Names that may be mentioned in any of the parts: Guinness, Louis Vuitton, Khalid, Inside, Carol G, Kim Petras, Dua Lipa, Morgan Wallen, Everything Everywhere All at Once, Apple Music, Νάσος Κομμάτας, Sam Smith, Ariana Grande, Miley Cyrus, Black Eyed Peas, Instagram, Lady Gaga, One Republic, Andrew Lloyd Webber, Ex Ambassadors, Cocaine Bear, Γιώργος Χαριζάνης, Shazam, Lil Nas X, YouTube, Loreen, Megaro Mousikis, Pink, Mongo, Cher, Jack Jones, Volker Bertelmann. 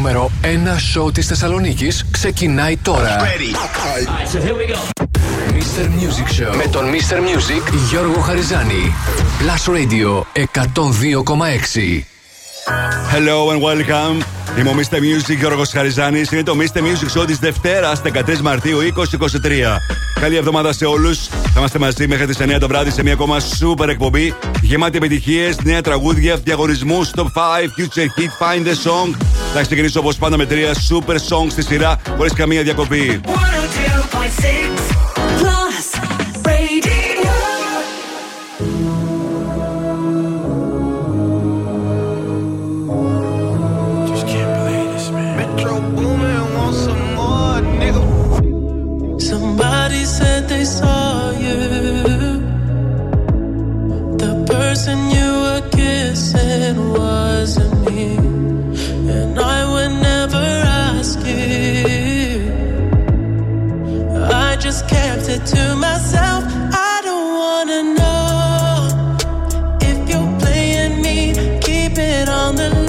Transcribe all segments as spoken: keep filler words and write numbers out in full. νούμερο ένα σόου της Θεσσαλονίκης ξεκινάει τώρα. Right, so here we go. μίστερ Music Show με τον μίστερ Music Γιώργο Χαριζάνη. Plus Radio εκατόν δύο κόμμα έξι. Hello and welcome. Είμαι ο μίστερ Music Γιώργος Χαριζάνης. Είναι το μίστερ Music Show της Δευτέρας δεκατρείς Μαρτίου είκοσι είκοσι τρία. Καλή εβδομάδα σε όλους. Θα είμαστε μαζί μέχρι τις εννιά το βράδυ σε μια ακόμα super εκπομπή γεμάτη επιτυχίες, νέα τραγούδια, διαγωνισμούς, top πέντε, future hit, find the song. Θα ξεκινήσω όπως πάντα με τρία super songs στη σειρά χωρίς καμία διακοπή. They saw you, the person you were kissing wasn't me, and I would never ask you, I just kept it to myself. I don't wanna know if you're playing me, keep it on the low.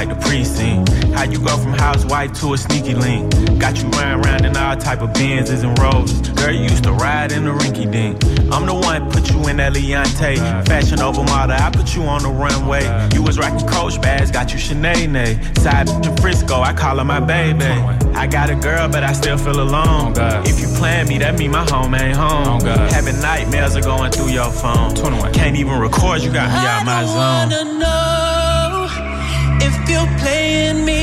Like the precinct, how you go from housewife to a sneaky link. Got you running around in all type of Benzes and Rolls. Girl, you used to ride in the rinky dink. I'm the one put you in that Leontay, fashion over model. I put you on the runway. You was rocking Coach bags, got you Sinead. Side to Frisco, I call her my baby. I got a girl, but I still feel alone. If you playing me, that mean my home ain't home. Having nightmares are going through your phone. Can't even record, you got me out my zone. If you're playing me,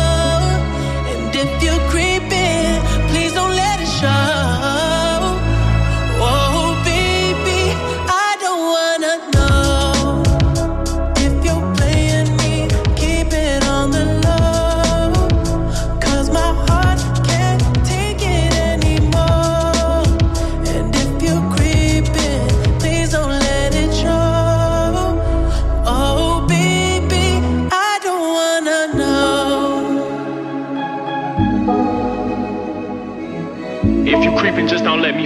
And if you're creeping, please don't let it show. Just don't let me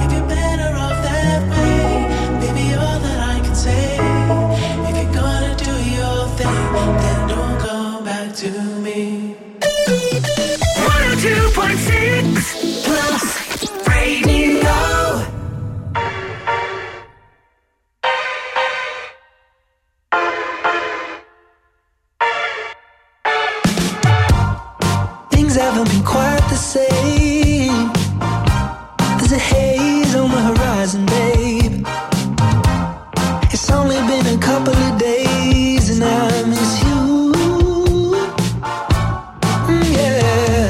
if you're better off that way, baby, all that I can say. If you're gonna do your thing, then don't come back to me. one oh two point six Plus Radio. Haven't been quite the same. There's a haze on the horizon, babe. It's only been a couple of days and I miss you. Mm, yeah.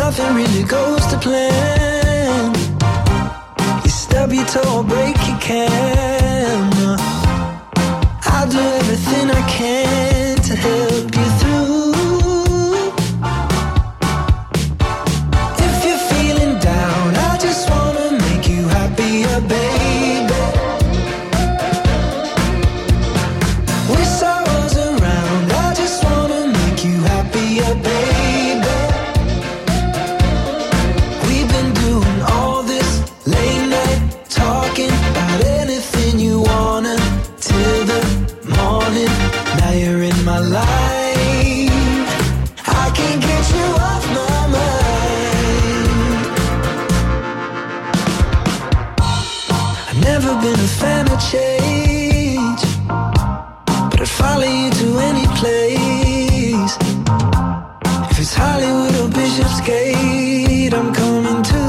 Nothing really goes to plan. You stub your toe or break your camera. I'll do everything I can to help you through. But I'd follow you to any place. If it's Hollywood or Bishop's Gate, I'm coming too.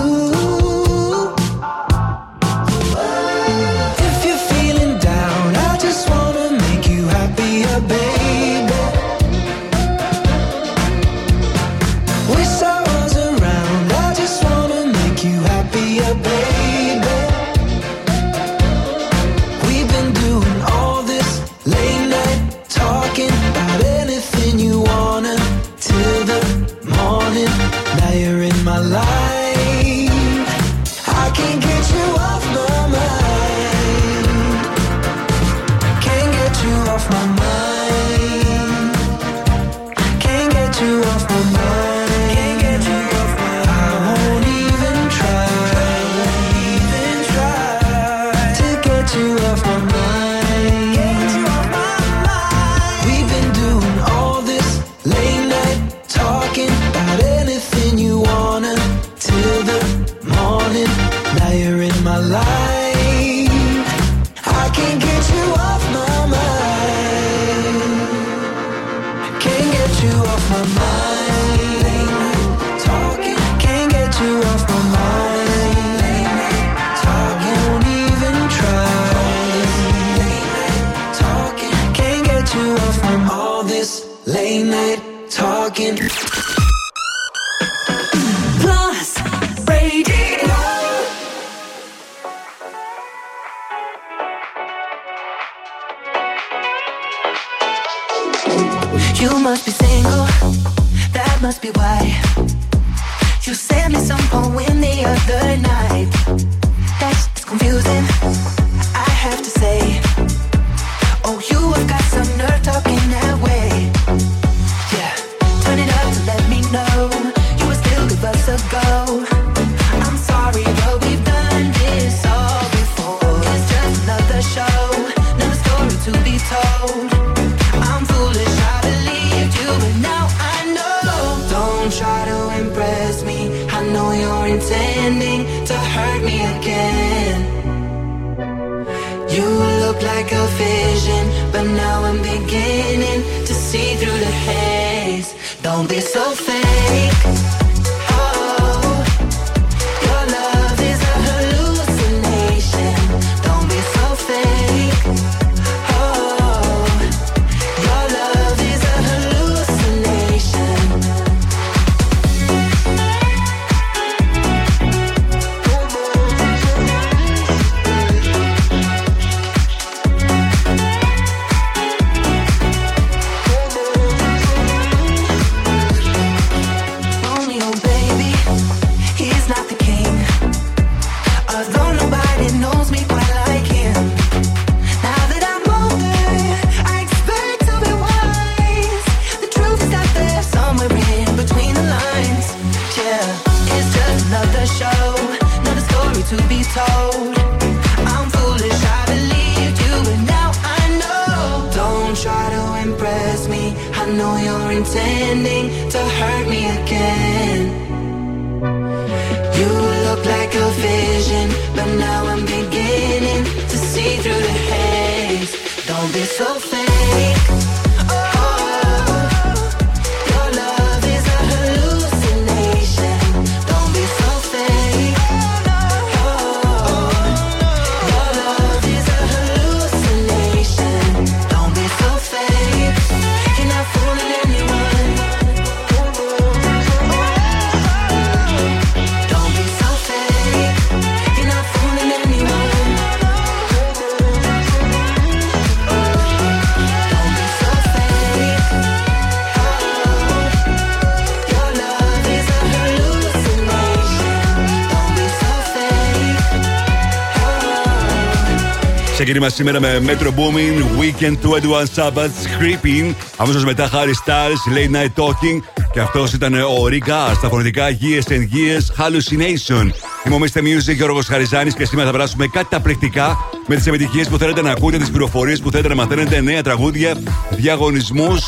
Ξεκίνημα σήμερα με Metro Booming, Weekend είκοσι ένα Sabbaths, Creeping. Αμέσως μετά Harry Styles, Late Night Talking. Και αυτός ήταν ο Ρίγκα στα φωνητικά Years and Years, Hallucination. Θυμόμαστε Music, Γιώργος Χαριζάνης, και σήμερα θα περάσουμε καταπληκτικά με τις επιτυχίες που θέλετε να ακούτε, τις πληροφορίες που θέλετε να μαθαίνετε, νέα τραγούδια, διαγωνισμούς.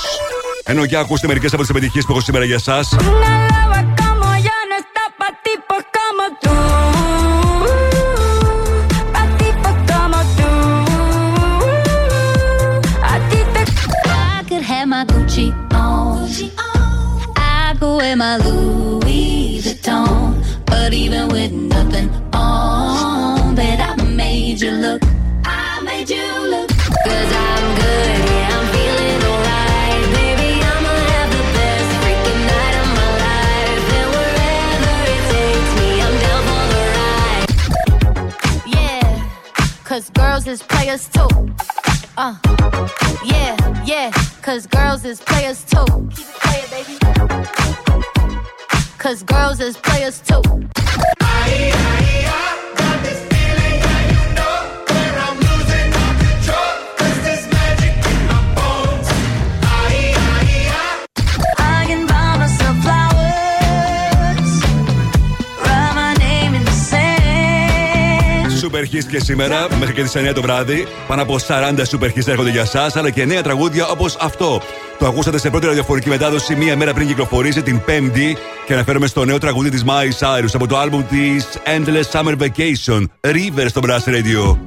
Ενώ για ακούστε μερικές από τις επιτυχίες που έχω σήμερα για σας. my Gucci on. I go in my Louis Vuitton. But even with nothing on, bet I made you look. I made you look. Cause I'm good, yeah, I'm feeling alright. Baby, I'ma have the best freaking night of my life. And wherever it takes me, I'm down for the ride. Yeah, cause girls is players too. Uh, yeah, yeah, cause girls is players too. Keep it playing, baby. Cause girls is players too. Aye, aye, aye, got this feeling that you know that I'm losing all control. Cause there's magic in my bones. Aye, aye, aye. I can buy myself flowers. Write my name in the sand. Super hits και σήμερα μέχρι και τις εννιά το βράδυ. Πάνω από σαράντα super hits έρχονται για σας, αλλά και νέα τραγούδια όπως αυτό. Το ακούσατε σε πρώτη ραδιοφωνική μετάδοση μία μέρα πριν κυκλοφορήσει, την Πέμπτη, και αναφέρομαι στο νέο τραγούδι της Miley Cyrus από το άλμπουμ της Endless Summer Vacation, River, στο Brass Radio.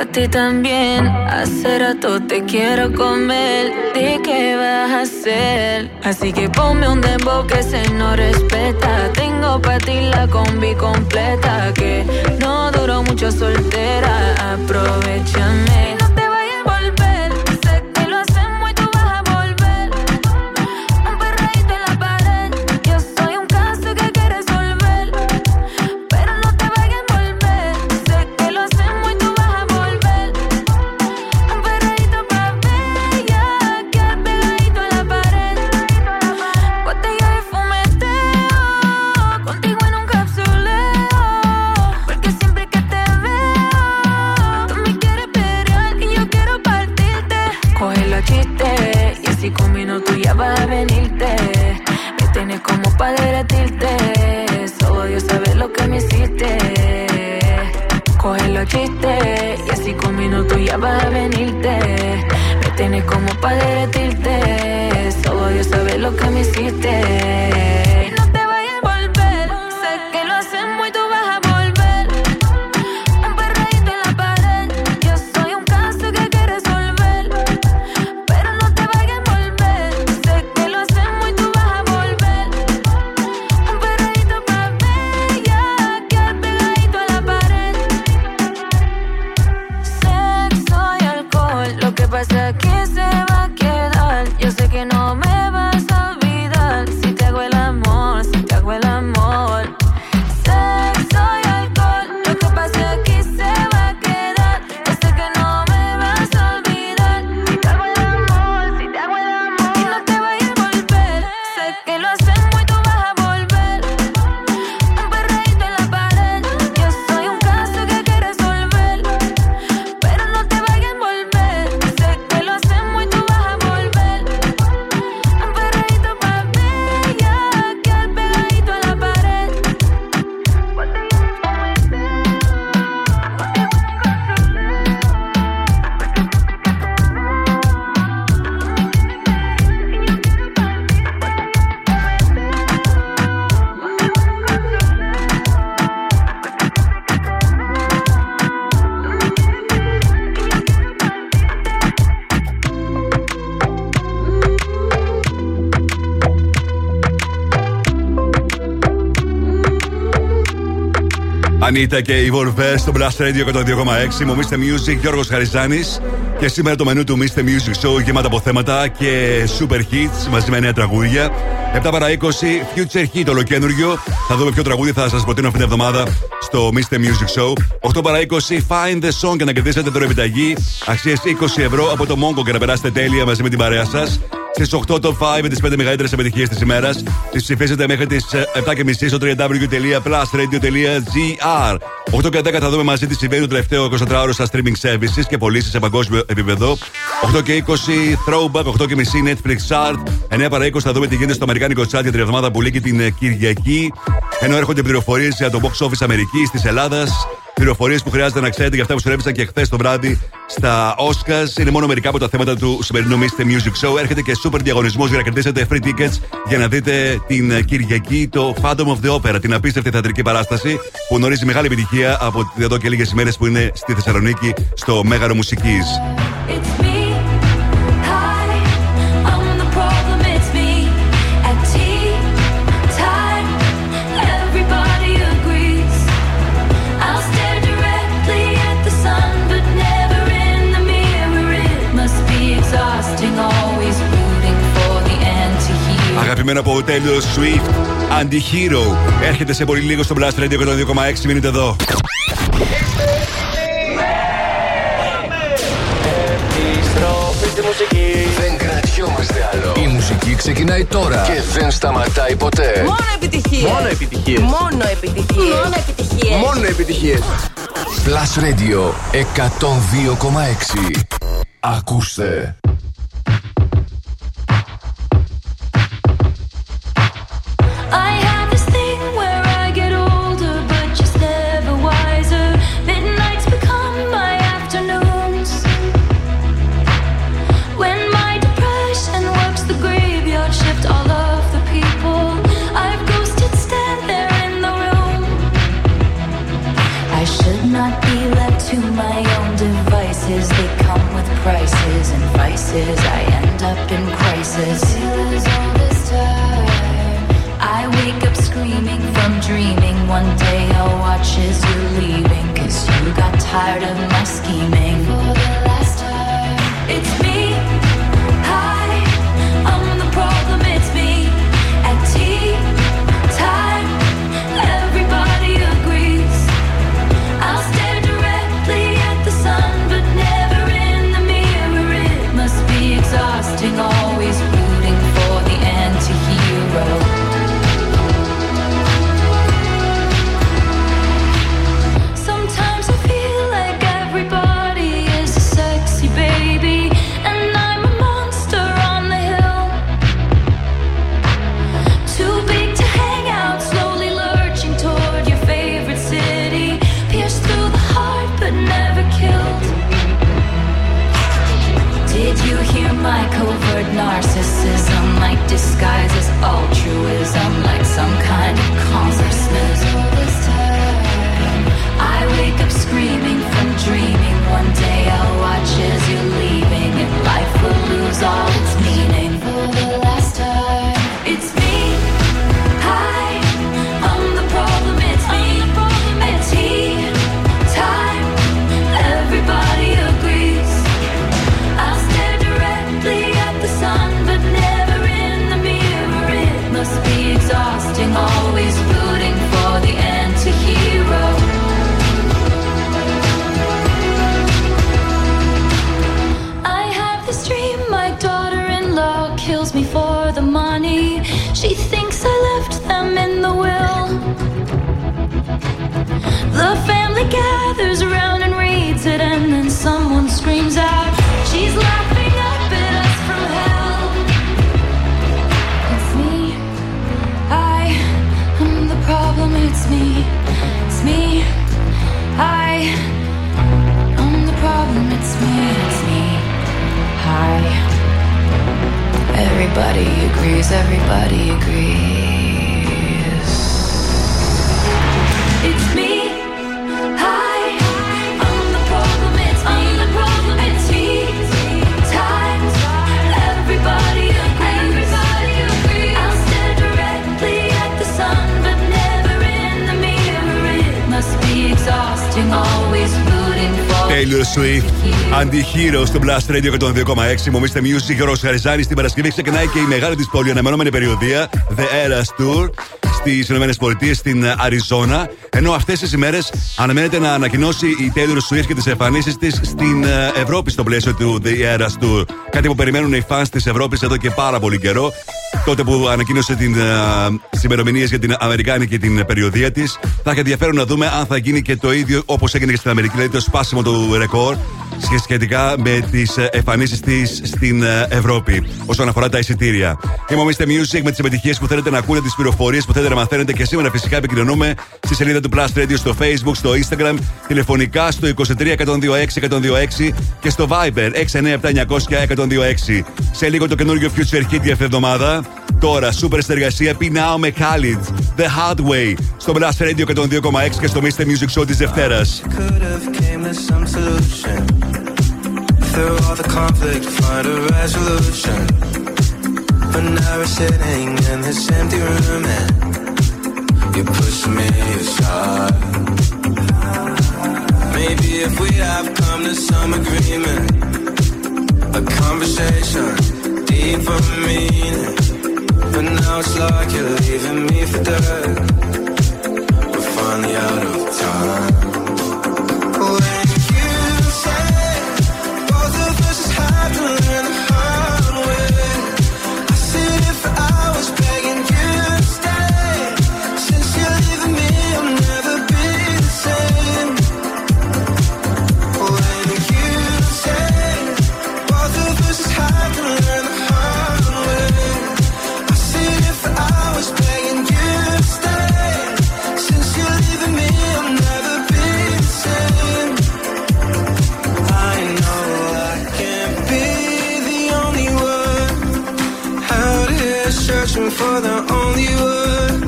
A ti también, hace rato te quiero comer. ¿De qué vas a hacer? Así que ponme un dembow que se no respeta. Tengo pa' ti la combi completa, que no duró mucho soltera. Aprovechame. Y así con minutos día para venirte. Me tienes como para derretirte. Solo Dios sabe lo que me hiciste. Ανίτα και η Βορβέ στο Blast Radio εκατόν δύο κόμμα έξι. Μου Μίστερ Music, Γιώργος Χαριζάνης. Και σήμερα το μενού του Mr. Music Show γεμάτα από θέματα και super hits μαζί με νέα τραγούδια. επτά παρά είκοσι, Future Hit, ολοκένουργιο. Θα δούμε ποιο τραγούδι θα σας προτείνω αυτήν την εβδομάδα στο Mr. Music Show. οκτώ παρά είκοσι, Find the Song, και να κερδίσετε δωρεοεπιταγή αξίας είκοσι ευρώ από το Mongo και να περάσετε τέλεια μαζί με την παρέα σας. Στις οκτώ το πέντε με τις πέντε μεγαλύτερες επιτυχίες της ημέρας. Τις ψηφίσετε μέχρι τις επτά και μισή στο double-u double-u double-u τελεία plus radio τελεία gr. οκτώ και δέκα θα δούμε μαζί τι συμβαίνει το τελευταίο εικοσιτετράωρο στα streaming services και πωλήσεις σε παγκόσμιο επίπεδο. οκτώ και είκοσι Throwback, οκτώ και μισή Netflix Chart. εννιά παρά είκοσι θα δούμε τι γίνεται στο αμερικάνικο chart για την εβδομάδα που λύγει την Κυριακή. Ενώ έρχονται πληροφορίες για το box office Αμερικής, της Ελλάδας. Πληροφορίες που χρειάζεται να ξέρετε για αυτά που συνέβησαν και χθες το βράδυ στα Oscars. Είναι μόνο μερικά από τα θέματα του σημερινού Mr. Music Show. Έρχεται και super διαγωνισμός για να κερδίσετε free tickets για να δείτε την Κυριακή το Phantom of the Opera, την απίστευτη θεατρική παράσταση που γνωρίζει μεγάλη επιτυχία από εδώ και λίγες ημέρες που είναι στη Θεσσαλονίκη στο Μέγαρο Μουσικής. Αγαπημένο από Taylor Swift, Anti-Hero. Έρχεται σε πολύ λίγο στο Blast Radio εκατόν δύο κόμμα έξι. Μείνετε εδώ. Επιστροφή στη μουσική. Δεν κρατιόμαστε άλλο. Η μουσική ξεκινάει τώρα και δεν σταματάει ποτέ. Μόνο επιτυχίες. Μόνο επιτυχίες. Μόνο επιτυχίες. Μόνο επιτυχίες. Μόνο επιτυχίες. Blast Radio εκατόν δύο κόμμα έξι. Ακούστε. Prices and vices, I end up in crisis. Lose all this time. I wake up screaming from dreaming. One day I'll watch as you're leaving, 'cause you got tired of my scheming. For the last time, it's me. Hi, I'm the problem. It's me. At tea time, everybody agrees. I'll stare directly at the sun, but never. So agrees, everybody agrees. It's me, hi, I'm the problem, it's I'm the problem, it's me, time, everybody agrees, everybody agrees. I'll stare directly at the sun, but never in the mirror, it must be exhausting, always rooting for Taylor Swift, Anti-Hero στο Blast Radio εκατόν δύο κόμμα έξι. Μομίστε Music, Γιώργος Χαριζάνης. Την Παρασκευή ξεκινάει και η μεγάλη της πόλη αναμενόμενη περιοδεία The Eras Tour στις ΗΠΑ, στην Αριζόνα. Ενώ αυτές τις ημέρες αναμένεται να ανακοινώσει η Taylor Swift και τις εμφανίσεις της στην Ευρώπη στο πλαίσιο του The Eras Tour. Κάτι που περιμένουν οι fans της Ευρώπης εδώ και πάρα πολύ καιρό. Τότε που ανακοίνωσε τις ημερομηνίες για την Αμερικάνικη και την περιοδεία της, θα έχει ενδιαφέρον να δούμε αν θα γίνει και το ίδιο όπως έγινε και στην Αμερική, δηλαδή το σπάσιμο του ρεκόρ σχετικά με τις εμφανίσεις της στην Ευρώπη όσον αφορά τα εισιτήρια. Είμαστε Music με τις επιτυχίες που θέλετε να ακούτε, τις πληροφορίες που θέλετε να μαθαίνετε και σήμερα φυσικά επικοινωνούμε στη σελίδα του Plus Radio στο Facebook, στο Instagram, τηλεφωνικά στο είκοσι τρία εκατόν είκοσι έξι εκατόν είκοσι έξι και στο Viber έξι εννιά επτά εννιά μηδέν μηδέν εκατόν είκοσι έξι. Σε λίγο το καινούργιο Future Hit για αυτή εβδομάδα. Τώρα, σούπερ συνεργασία Be Now με Khalid, The Hard Way, στο Blast Radio εκατόν δύο κόμμα έξι και στο Mister Music Show της Δευτέρας. But now it's like you're leaving me for dead. We're finally out of time. When you said both of us just had to learn the hard way, I sit here for hours begging you to stay. Since you're leaving me, I'll never be the same. When you said both of us just had to learn the hard way, I was begging you to stay. Since you're leaving me, I'll never be the same. I know I can't be the only one out here searching for the only one,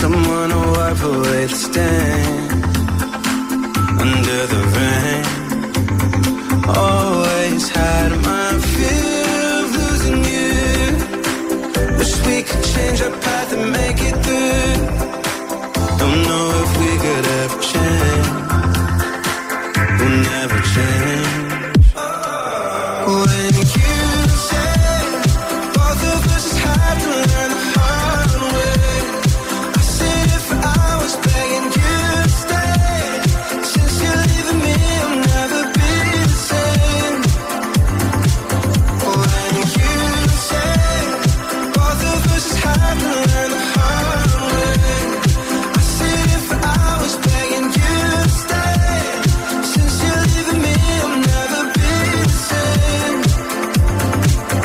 someone to wipe away the stain under the rain. Always had my fear. We could change our path and make it through. Don't know if we could ever change. We'll never change. When you said both of us just had to learn the hard way, I sit here for hours begging you to stay. Since you're leaving me, I'll never be the same. When you said just had to learn the hard way, I sit here for hours begging you to stay. Since you're leaving me, I'll never be the same.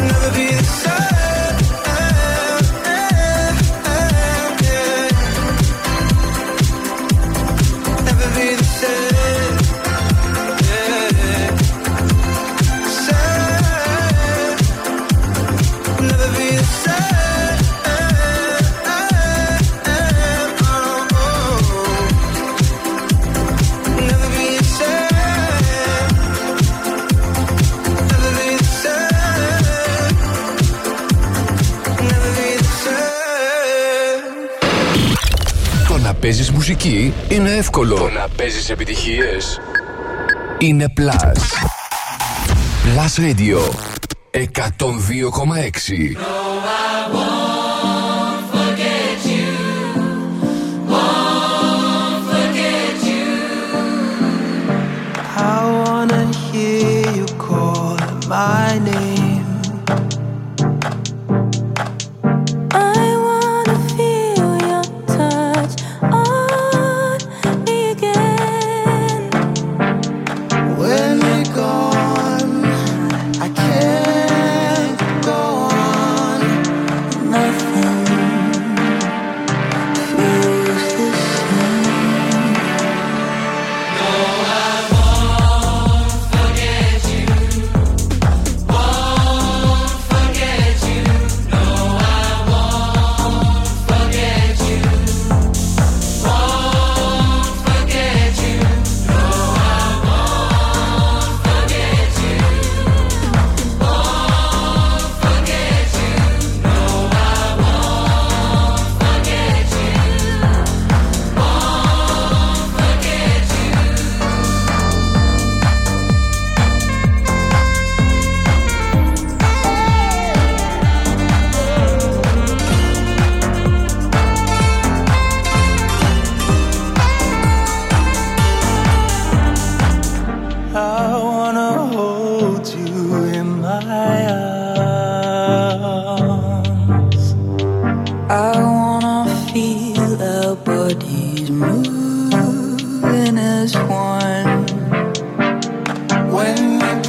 Never be the same. Yeah. Never be the same. Παίζεις μουσική, είναι εύκολο. Το να παίζεις επιτυχίες είναι Plus. Plus Radio εκατόν δύο κόμμα έξι. Oh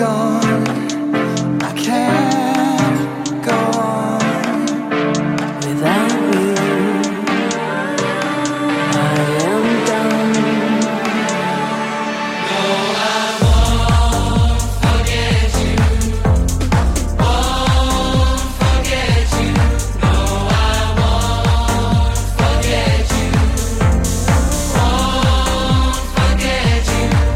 dawn. I can't go on without you. I am done. Oh, I won't forget you. Won't forget you. No, I won't forget you. Won't forget you. No, I won't forget you. Won't forget you. No, I won't forget you. Won't forget you. Forget you, won't forget you.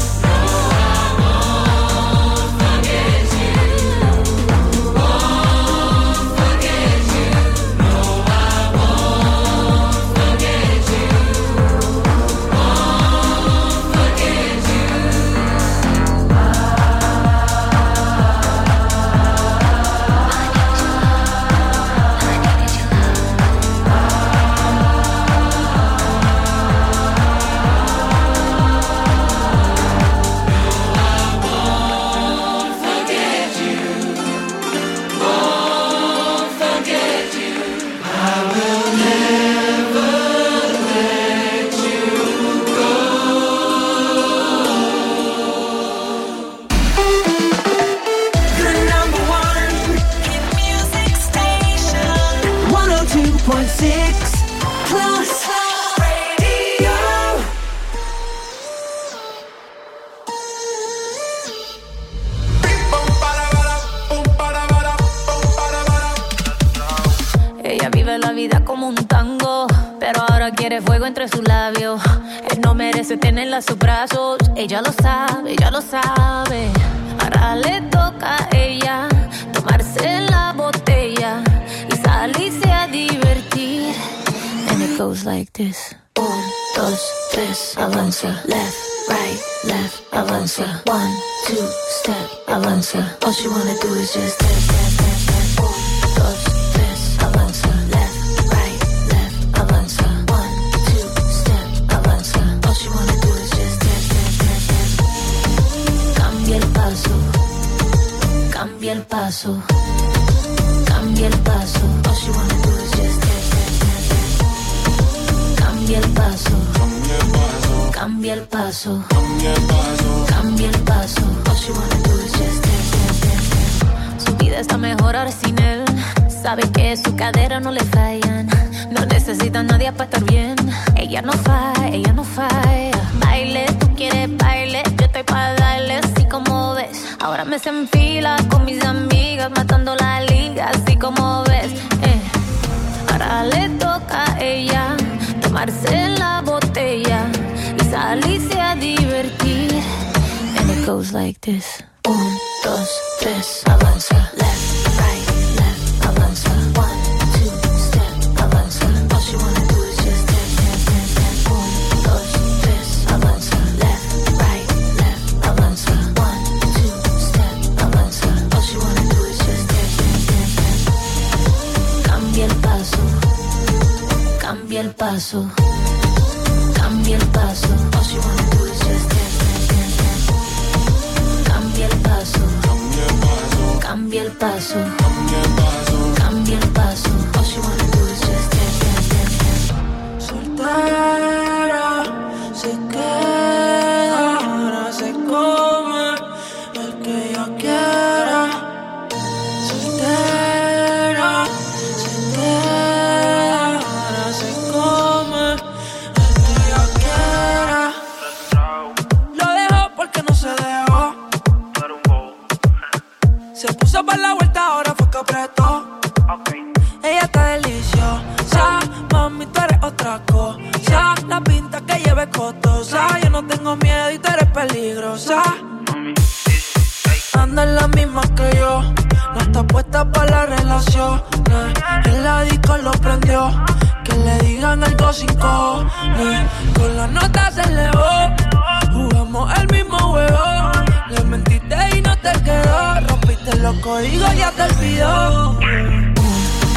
I will never let you go. The number one hit music station, one oh two point six Plus Radio. Ella vive la vida como un tango, pero ahora quiere fuego entre sus labios. Él no merece tenerla a sus brazos. Ella lo sabe, ella lo sabe. Ahora le toca a ella tomarse la botella y salirse a divertir. And it goes like this. Un, dos, tres, avanza. Left, right, left, avanza. One, two, step, avanza. All she wanna do is just dance, dance, dance, dance. Un, dos, tres, avanza. Left, right, left, avanza. One, two, step, avanza. All she wanna do is just dance, dance, dance, dance. Cambia el paso, cambia el paso, cambia el paso. All she wanna do is just dance, dance, dance, dance. Cambia el paso, cambia el paso, cambia el paso. All she wanna do is just dance, dance, dance, dance. Su vida está mejor ahora sin él. Sabe que su cadera no le fallan. No necesita a nadie para estar bien. Ella no falla, ella no falla. Baile, tú quieres baile. Yo estoy para darle así como ves. Ahora me se enfila con mis amigas, matando la liga así como ves. eh. Ahora le toca a ella tomarse la botella y salirse a divertir. And it goes like this. Un, dos, tres, avanza. Left, right, left, avanza. One, two, step, avanza. All she wanna do is just dance, dance, dance, dance. Un, dos, tres, avanza. Left, right, left, avanza. One, two, step, avanza. All she wanna do is just dance, dance, dance, dance. Cambia el paso, cambia el paso, cambia el paso. All she wanna do is just dance, dance, dance, dance. Cambia el paso, cambia el paso, cambia el paso. All she wanna do is just dance, dance, dance, dance. Soltera, se queda, ahora se come el que yo quiera. Soltera, se queda, ahora se come el que yo quiera. Lo dejó porque no se dejó. Se puso para la vuelta, ahora fue que apretó. Ella está deliciosa, mami, tú eres otra cosa. La pinta que lleva es costosa. Yo no tengo miedo y tú eres peligrosa. Anda en la misma que yo, no está puesta para la relación. En la disco lo prendió, que le digan algo sin cojones. Con las notas se elevó, jugamos el mismo juego. Le mentiste y no te quedó, rompiste los códigos y ya te olvidó.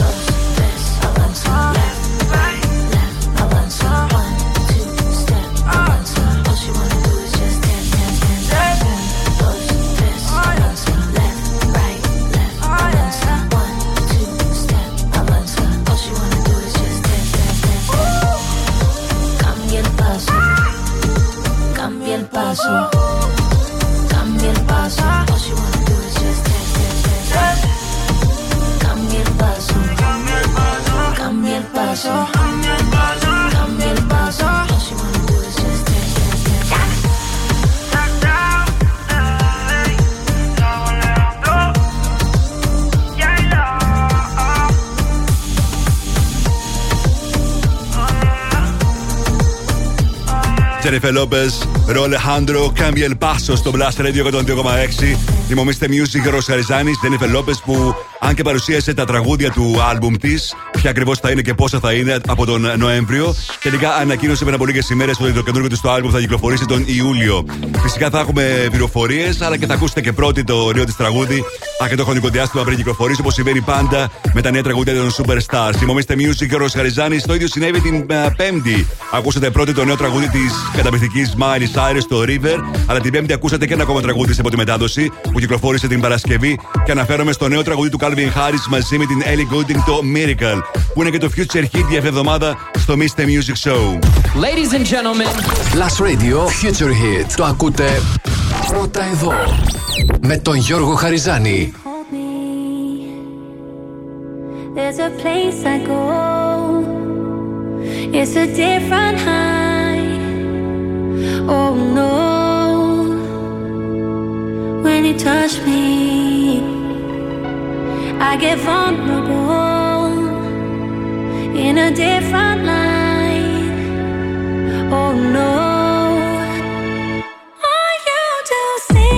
Dos, tres, avanza. Left, right, left, avanza. One, two, step, avanza. All she wanna do is just dance, dance, dance, dance, dance. Dos, tres, avanza. Left, right, left, avanza. One, two, step, avanza. All she wanna do is just dance, dance, dance, dance. Cambia el paso, cambia el paso, cambia el paso. All she wanna do Jennifer Lopez, Ρο Alejandro, Cambie El Paso στο Blast Radio εκατόν δύο κόμμα έξι. Θυμόμαστε Music, Γιώργος Χαριζάνης, Jennifer Lopez που αν και παρουσίασε τα τραγούδια του άλμπουμ της, ποια ακριβώς θα είναι και πόσα θα είναι από τον Νοέμβριο, τελικά ανακοίνωσε πριν από λίγες ημέρες ότι το καινούργιο της το άλμπουμ θα κυκλοφορήσει τον Ιούλιο. Φυσικά θα έχουμε πληροφορίες, αλλά και θα ακούσετε και πρώτη το νέο της τραγούδι, αρκετό χρονικό διάστημα πριν κυκλοφορήσει, όπως συμβαίνει πάντα με τα νέα τραγούδια των Superstars. Θυμόμαστε Music, Γιώργος Χαριζάνης, το ίδιο συνέβη την uh, Πέμπτη. Ακούσατε πρώτη το νέο τραγούδι της καταπληκτικής Miley Cyrus, το River, αλλά την Πέμπτη ακούσατε και ένα ακόμα τραγούδι σε πρώτη μετάδοση που κυκλοφόρησε την Παρασκευή και αναφέρομαι στο νέο τραγούδι του Calvin Harris μαζί με την Ellie Goulding, το Miracle, που είναι και το future hit για αυτή εβδομάδα στο Mister Music Show. Ladies and gentlemen, Blast Radio Future Hit. Το ακούτε πρώτα εδώ με τον Γιώργο Χαριζάνη. There's a place I go. It's a different high. Oh no. When you touch me, I get vulnerable in a different light. Oh no. Are you to see?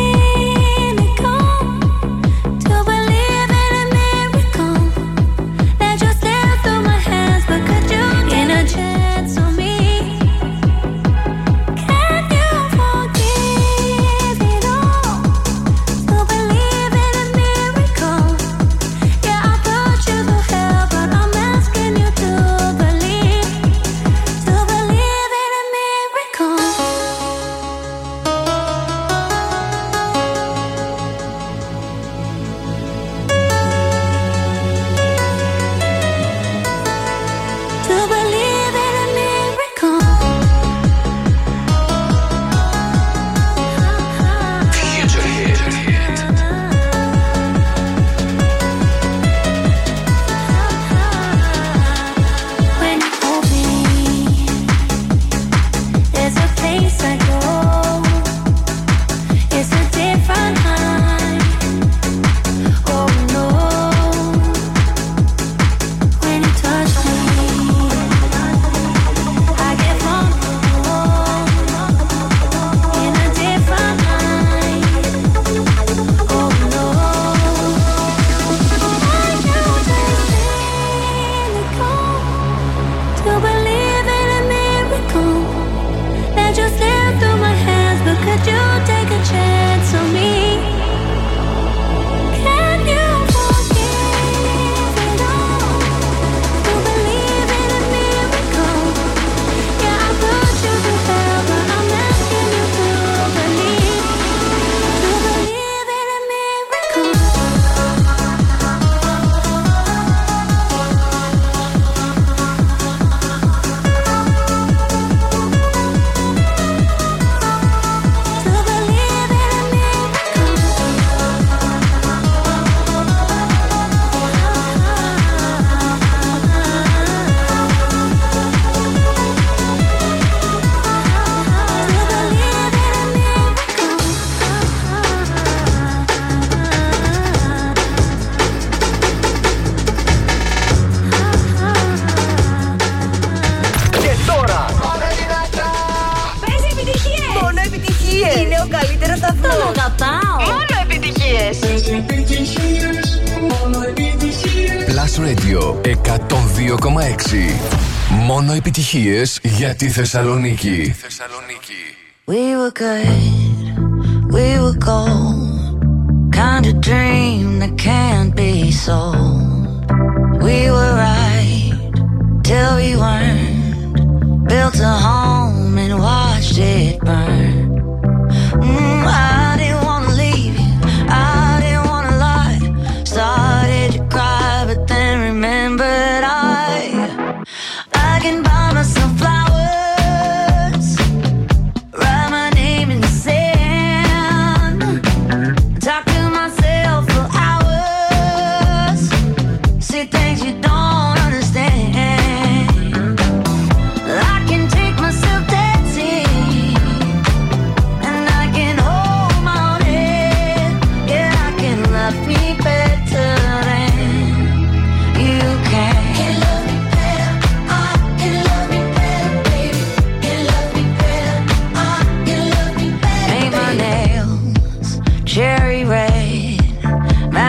Για τη Θεσσαλονίκη. We were good, we were gold. Kind of dream that can't be sold. We were right till we weren't. Built a home and watched it burn. Mm, I didn't wanna leave you, I didn't wanna lie. Started to cry, but then remembered I I can buy myself flowers. Write my name in the sand.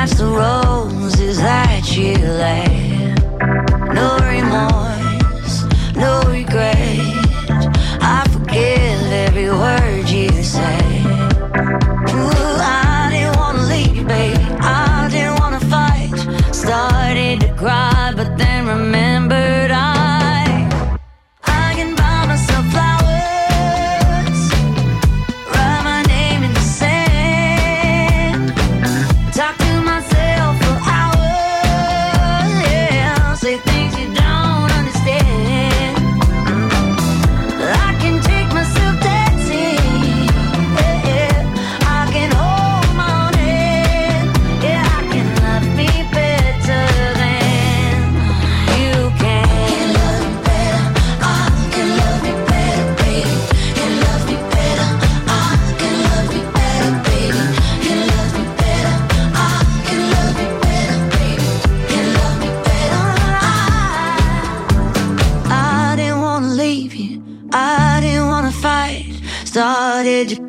That's the roses that you lay. No remorse, no regret. I forgive every word you say. Ooh, I didn't wanna leave, babe. I didn't wanna fight. Started to cry, but then remembered I.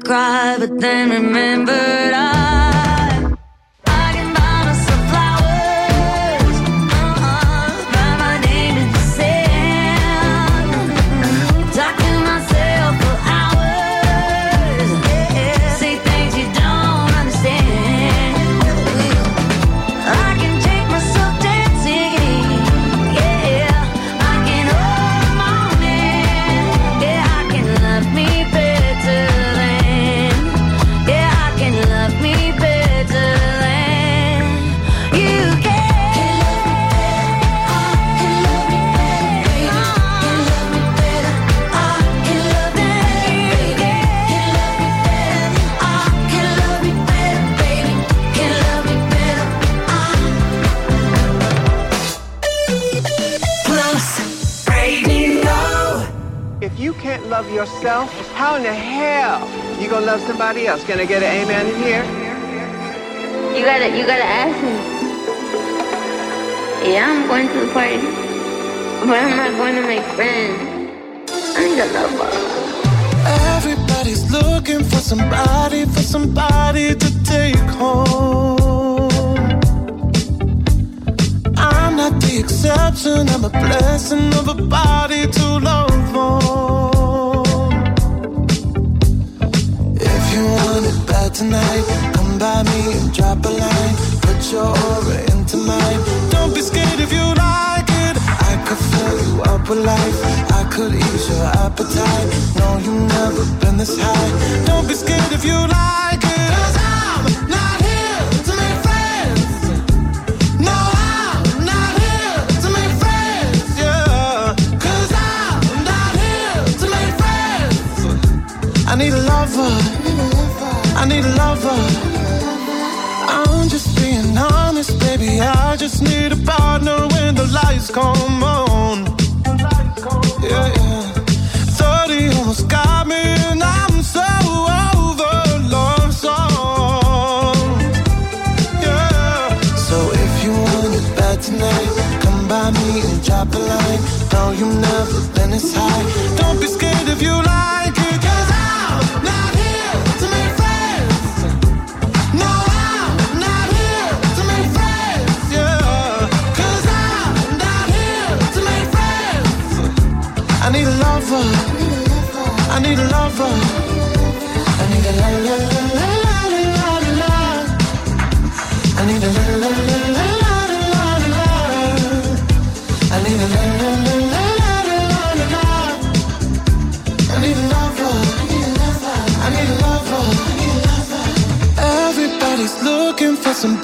Cry, but then remembered I. Love yourself, how in the hell you gonna love somebody else? Gonna get an amen in here? You gotta, you gotta ask me. Yeah, I'm going to the party, but I'm not going to make friends. I need a lover. Everybody's looking for somebody, for somebody to take home. I'm not the exception, I'm a blessing of a body to love for. Tonight, come by me and drop a line. Put your aura into mine. Don't be scared if you like it. I could fill you up with life. I could ease your appetite. No, you've never been this high. Don't be scared if you like it. 'Cause I'm not here to make friends. No, I'm not here to make friends. Yeah. 'Cause I'm not here to make friends. I need a lover. I need a lover. I'm just being honest, baby. I just need a partner when the lights come on. Yeah, yeah. thirty almost got me, and I'm so over love songs. Yeah. So if you want it bad tonight, come by me and drop a line. No, you've never been this high. Don't be scared if you like it, 'cause I'm not here to make. I need a lover. I need a lover. I need a la la la la la la la. I need a la la la la la la. I need a la la la la la la. I need a lover. I need a lover. Everybody's looking for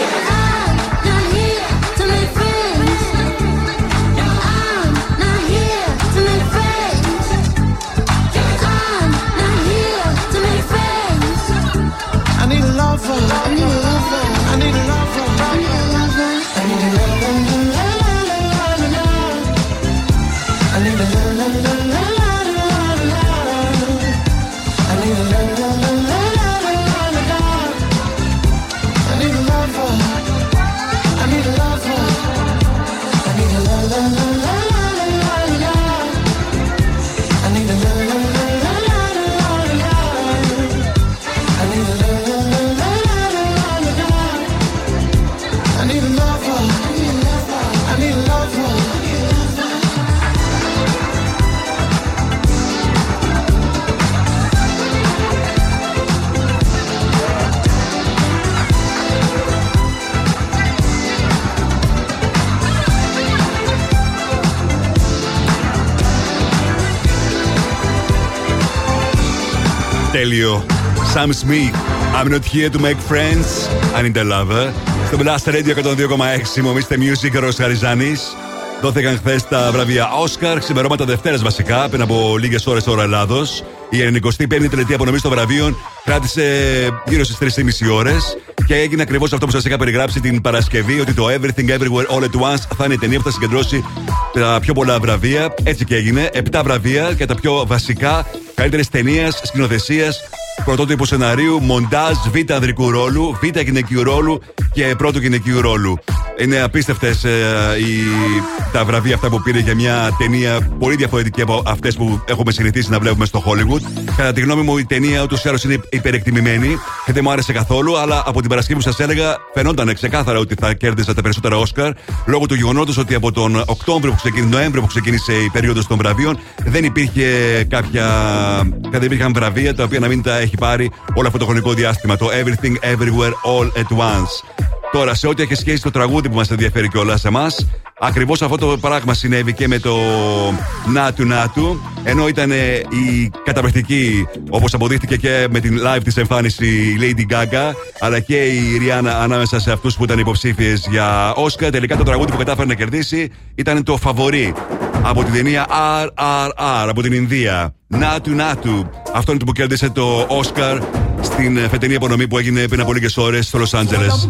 Yeah, I'm not here to make friends. Yeah, I'm not here to make friends. Yeah, I'm not here to make friends. I need a lover. I need a lover. I need a lover. I need a lover. I need a lover. I need a lover. I τέλειο. Sam Smith, I'm not here to make friends, I need a lover. Στο Blast Radio εκατόν δύο κόμμα έξι, μομίστε Music, Γιώργος Χαριζάνης. Δόθηκαν χθες τα βραβεία Όσκαρ, ξημερώματα Δευτέρας βασικά, πριν από λίγες ώρες ώρα Ελλάδος. Η ενενηκοστή πέμπτη τελετή απονομής των βραβείων κράτησε γύρω στις τρεις και μισή ώρες και έγινε ακριβώς αυτό που σας είχα περιγράψει την Παρασκευή, ότι το Everything Everywhere All at Once θα είναι η ταινία που θα συγκεντρώσει τα πιο πολλά βραβεία. Έτσι και έγινε, επτά βραβεία και τα πιο βασικά, καλύτερης ταινίας, σκηνοθεσίας, πρωτότυπου σεναρίου, μοντάζ, β' ανδρικού ρόλου, β' γυναικείου ρόλου και πρώτου γυναικείου ρόλου. Είναι απίστευτες ε, οι, τα βραβεία αυτά που πήρε για μια ταινία πολύ διαφορετική από αυτές που έχουμε συνηθίσει να βλέπουμε στο Hollywood. Κατά τη γνώμη μου, η ταινία ούτως ή άλλως είναι υπερεκτιμημένη και δεν μου άρεσε καθόλου, αλλά από την Παρασκευή που σας έλεγα, φαινόταν ξεκάθαρα ότι θα κέρδιζα τα περισσότερα Όσκαρ, λόγω του γεγονότος ότι από τον Οκτώβριο που ξεκίνησε, Νοέμβριο που ξεκίνησε η περίοδος των βραβείων, δεν υπήρχε κάποια. Δεν υπήρχαν βραβεία τα οποία να μην τα έχει πάρει όλο αυτό το χρονικό διάστημα. Το Everything Everywhere All at Once. Τώρα, σε ό,τι έχει σχέση στο τραγούδι που μας ενδιαφέρει κιόλας εμάς, ακριβώς αυτό το πράγμα συνέβη και με το Naatu Naatu, ενώ ήταν η καταπληκτική, όπως αποδείχτηκε και με την live της εμφάνιση Lady Gaga, αλλά και η Rihanna ανάμεσα σε αυτούς που ήταν υποψήφιες για Oscar. Τελικά το τραγούδι που κατάφερε να κερδίσει ήταν το φαβορί από την ταινία αρ αρ αρ από την Ινδία. Naatu Naatu. Αυτό είναι το που κέρδισε το Oscar στην φετινή απονομή που έγινε πριν από λίγες ώρες στο Λος Άντζελες.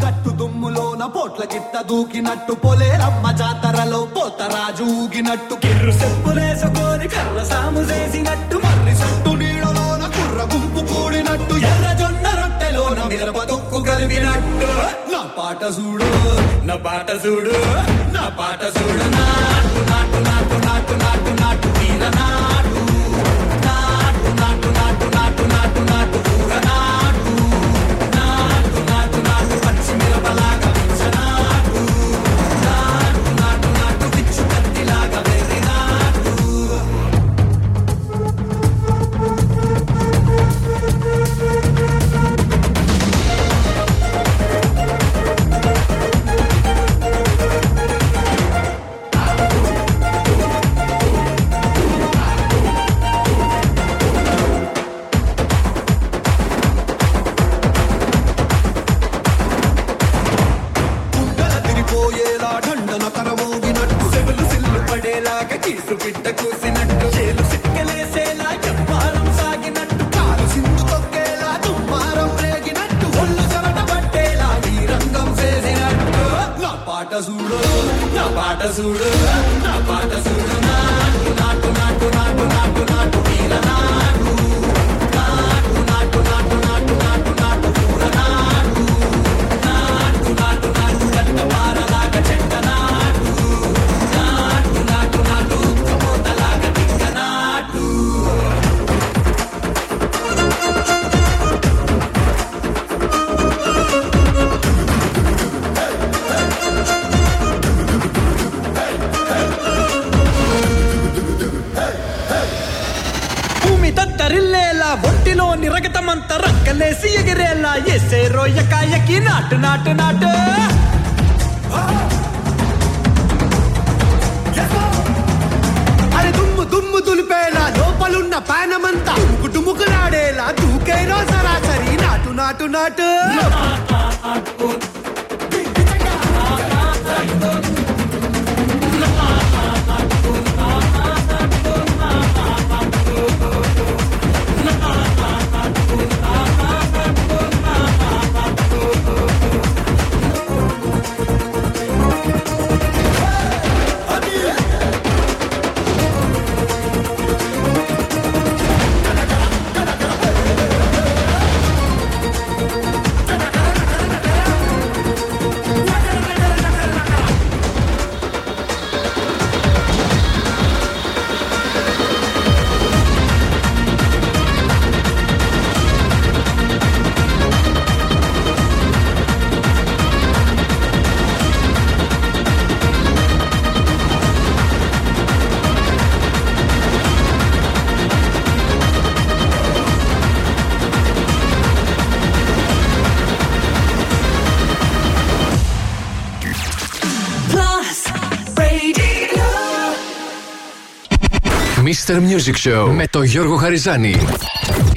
Mister Music Show με τον Γιώργο Χαριζάνη.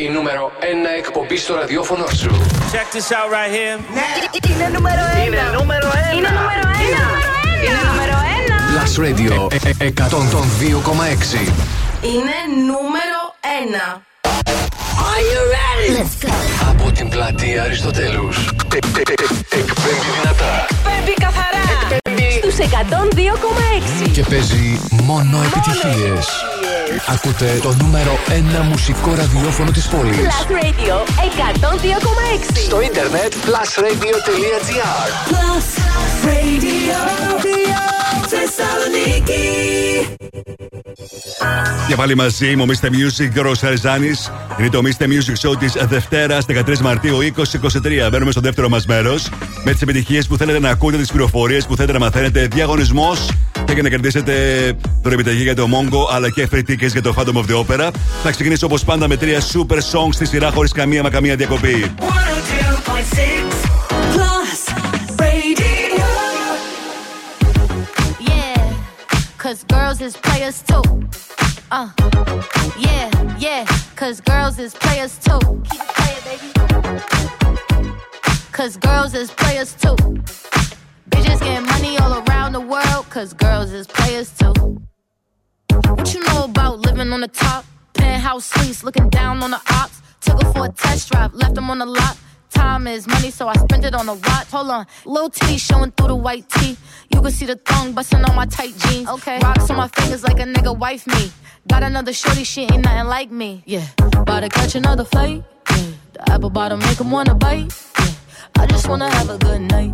Η νούμερο ένα εκπομπή στο ραδιόφωνο σου. Check this out right here. Είναι νούμερο ένα. Είναι νούμερο ένα. Είναι νούμερο ένα. Είναι νούμερο ένα. Last Radio εκατόν δύο κόμμα έξι. Είναι νούμερο ένα. Are you ready? Let's go. Από την πλατεία Αριστοτέλους. Εκπέμπει δυνατά. Εκπέμπει καθαρά. Εκπέμπει στους εκατόν δύο κόμμα έξι. Και παίζει μόνο επιτυχίες. Ακούτε το νούμερο ένα μουσικό ραδιόφωνο της πόλης. Plus Radio εκατόν δύο κόμμα έξι. Στο ίντερνετ plus radio τελεία gr. Plus Radio Θεσσαλονίκη. Και πάλι μαζί είμαι ο Μίστερ Music, Γιώργος Χαριζάνης. Είναι το Μίστερ Music Show της Δευτέρας, δεκατρείς Μαρτίου είκοσι είκοσι τρία. Μπαίνουμε στο δεύτερο μας μέρος με τις επιτυχίες που θέλετε να ακούτε, τις πληροφορίες που θέλετε να μαθαίνετε, διαγωνισμός. Και να κερδίσετε την επιταγή για το Mongo αλλά και free tickets για το Phantom of the Opera. Θα ξεκινήσω όπως πάντα με τρία super songs στη σειρά χωρίς καμία μα καμία διακοπή. Bitches getting money all around the world, cause girls is players too. What you know about living on the top? Penthouse suites, looking down on the ops. Took her for a test drive, left them on the lot. Time is money, so I spent it on a watch. Hold on, little T showing through the white tee. You can see the thong busting on my tight jeans. Okay, rocks on my fingers like a nigga wife me. Got another shorty, she ain't nothing like me. Yeah, about to catch another flight. Yeah. The apple bottom make him wanna bite. Yeah. I just wanna have a good night.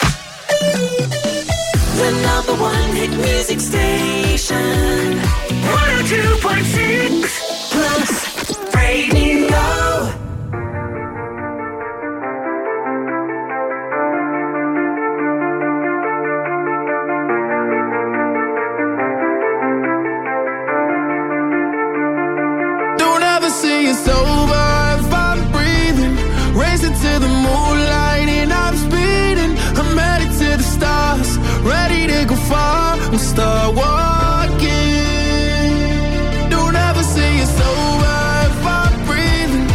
The number one hit music station, one oh two point six Plus Radio. Don't ever say it's over if I'm breathing, racing to the moonlight and I'm speeding. I'm headed to the stars, ready to go far, we'll start walking. Don't ever say it's over if I'm breathing,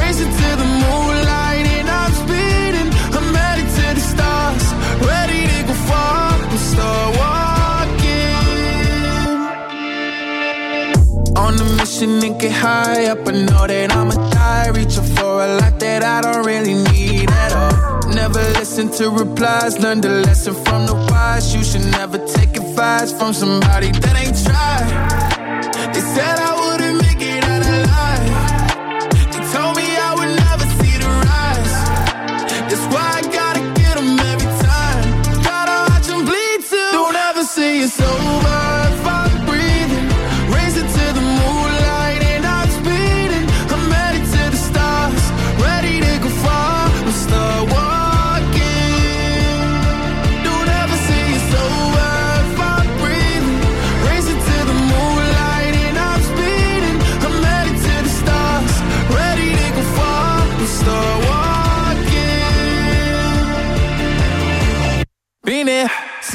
racing to the moonlight and I'm speeding. I'm headed to the stars, ready to go far, we'll start walking. On a mission and get high up, I know that I'ma die. Reaching for a lot that I don't really need at all. Never listen to replies, learn the lesson from the wise. You should never take advice from somebody that ain't tried. They said I wouldn't make it out alive. They told me I would never see the rise. That's why I gotta get them every time. Gotta watch them bleed too. Don't ever say it's over if I'm breathing, racing to the moonlight and I'm speeding. I'm headed to the stars, ready to go far, I'm stuck. Don't ever say it's over if I'm breathing, racing to the moon.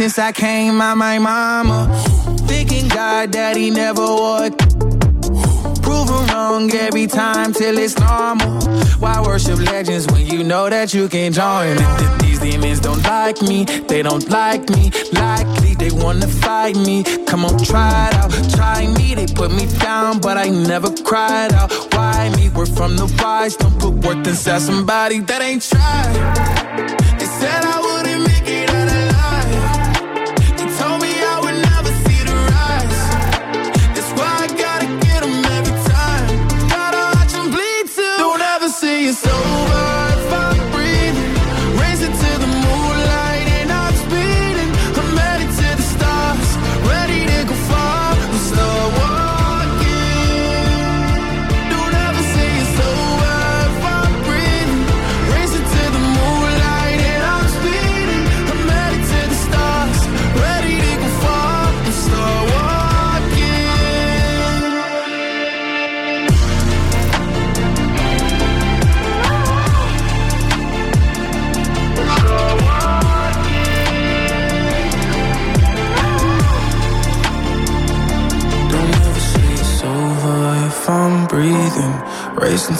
since I came out my mama. Thinking God daddy never would. Proven wrong every time till it's normal. Why worship legends when you know that you can join? These demons don't like me, they don't like me. Likely they wanna fight me. Come on, try it out, try me. They put me down, but I never cried out. Why me? We're from the wise. Don't put worth inside somebody that ain't tried. They said I wouldn't make it out alive. They told me I would never see the rise. That's why I gotta get them every time. Gotta watch them bleed too. Don't ever say it's over if I'm breathing. Racing to the moonlight and I'm speeding. I'm headed to the stars, ready to go far. I'm slow walking. Don't ever say it's over if I'm breathing. Racing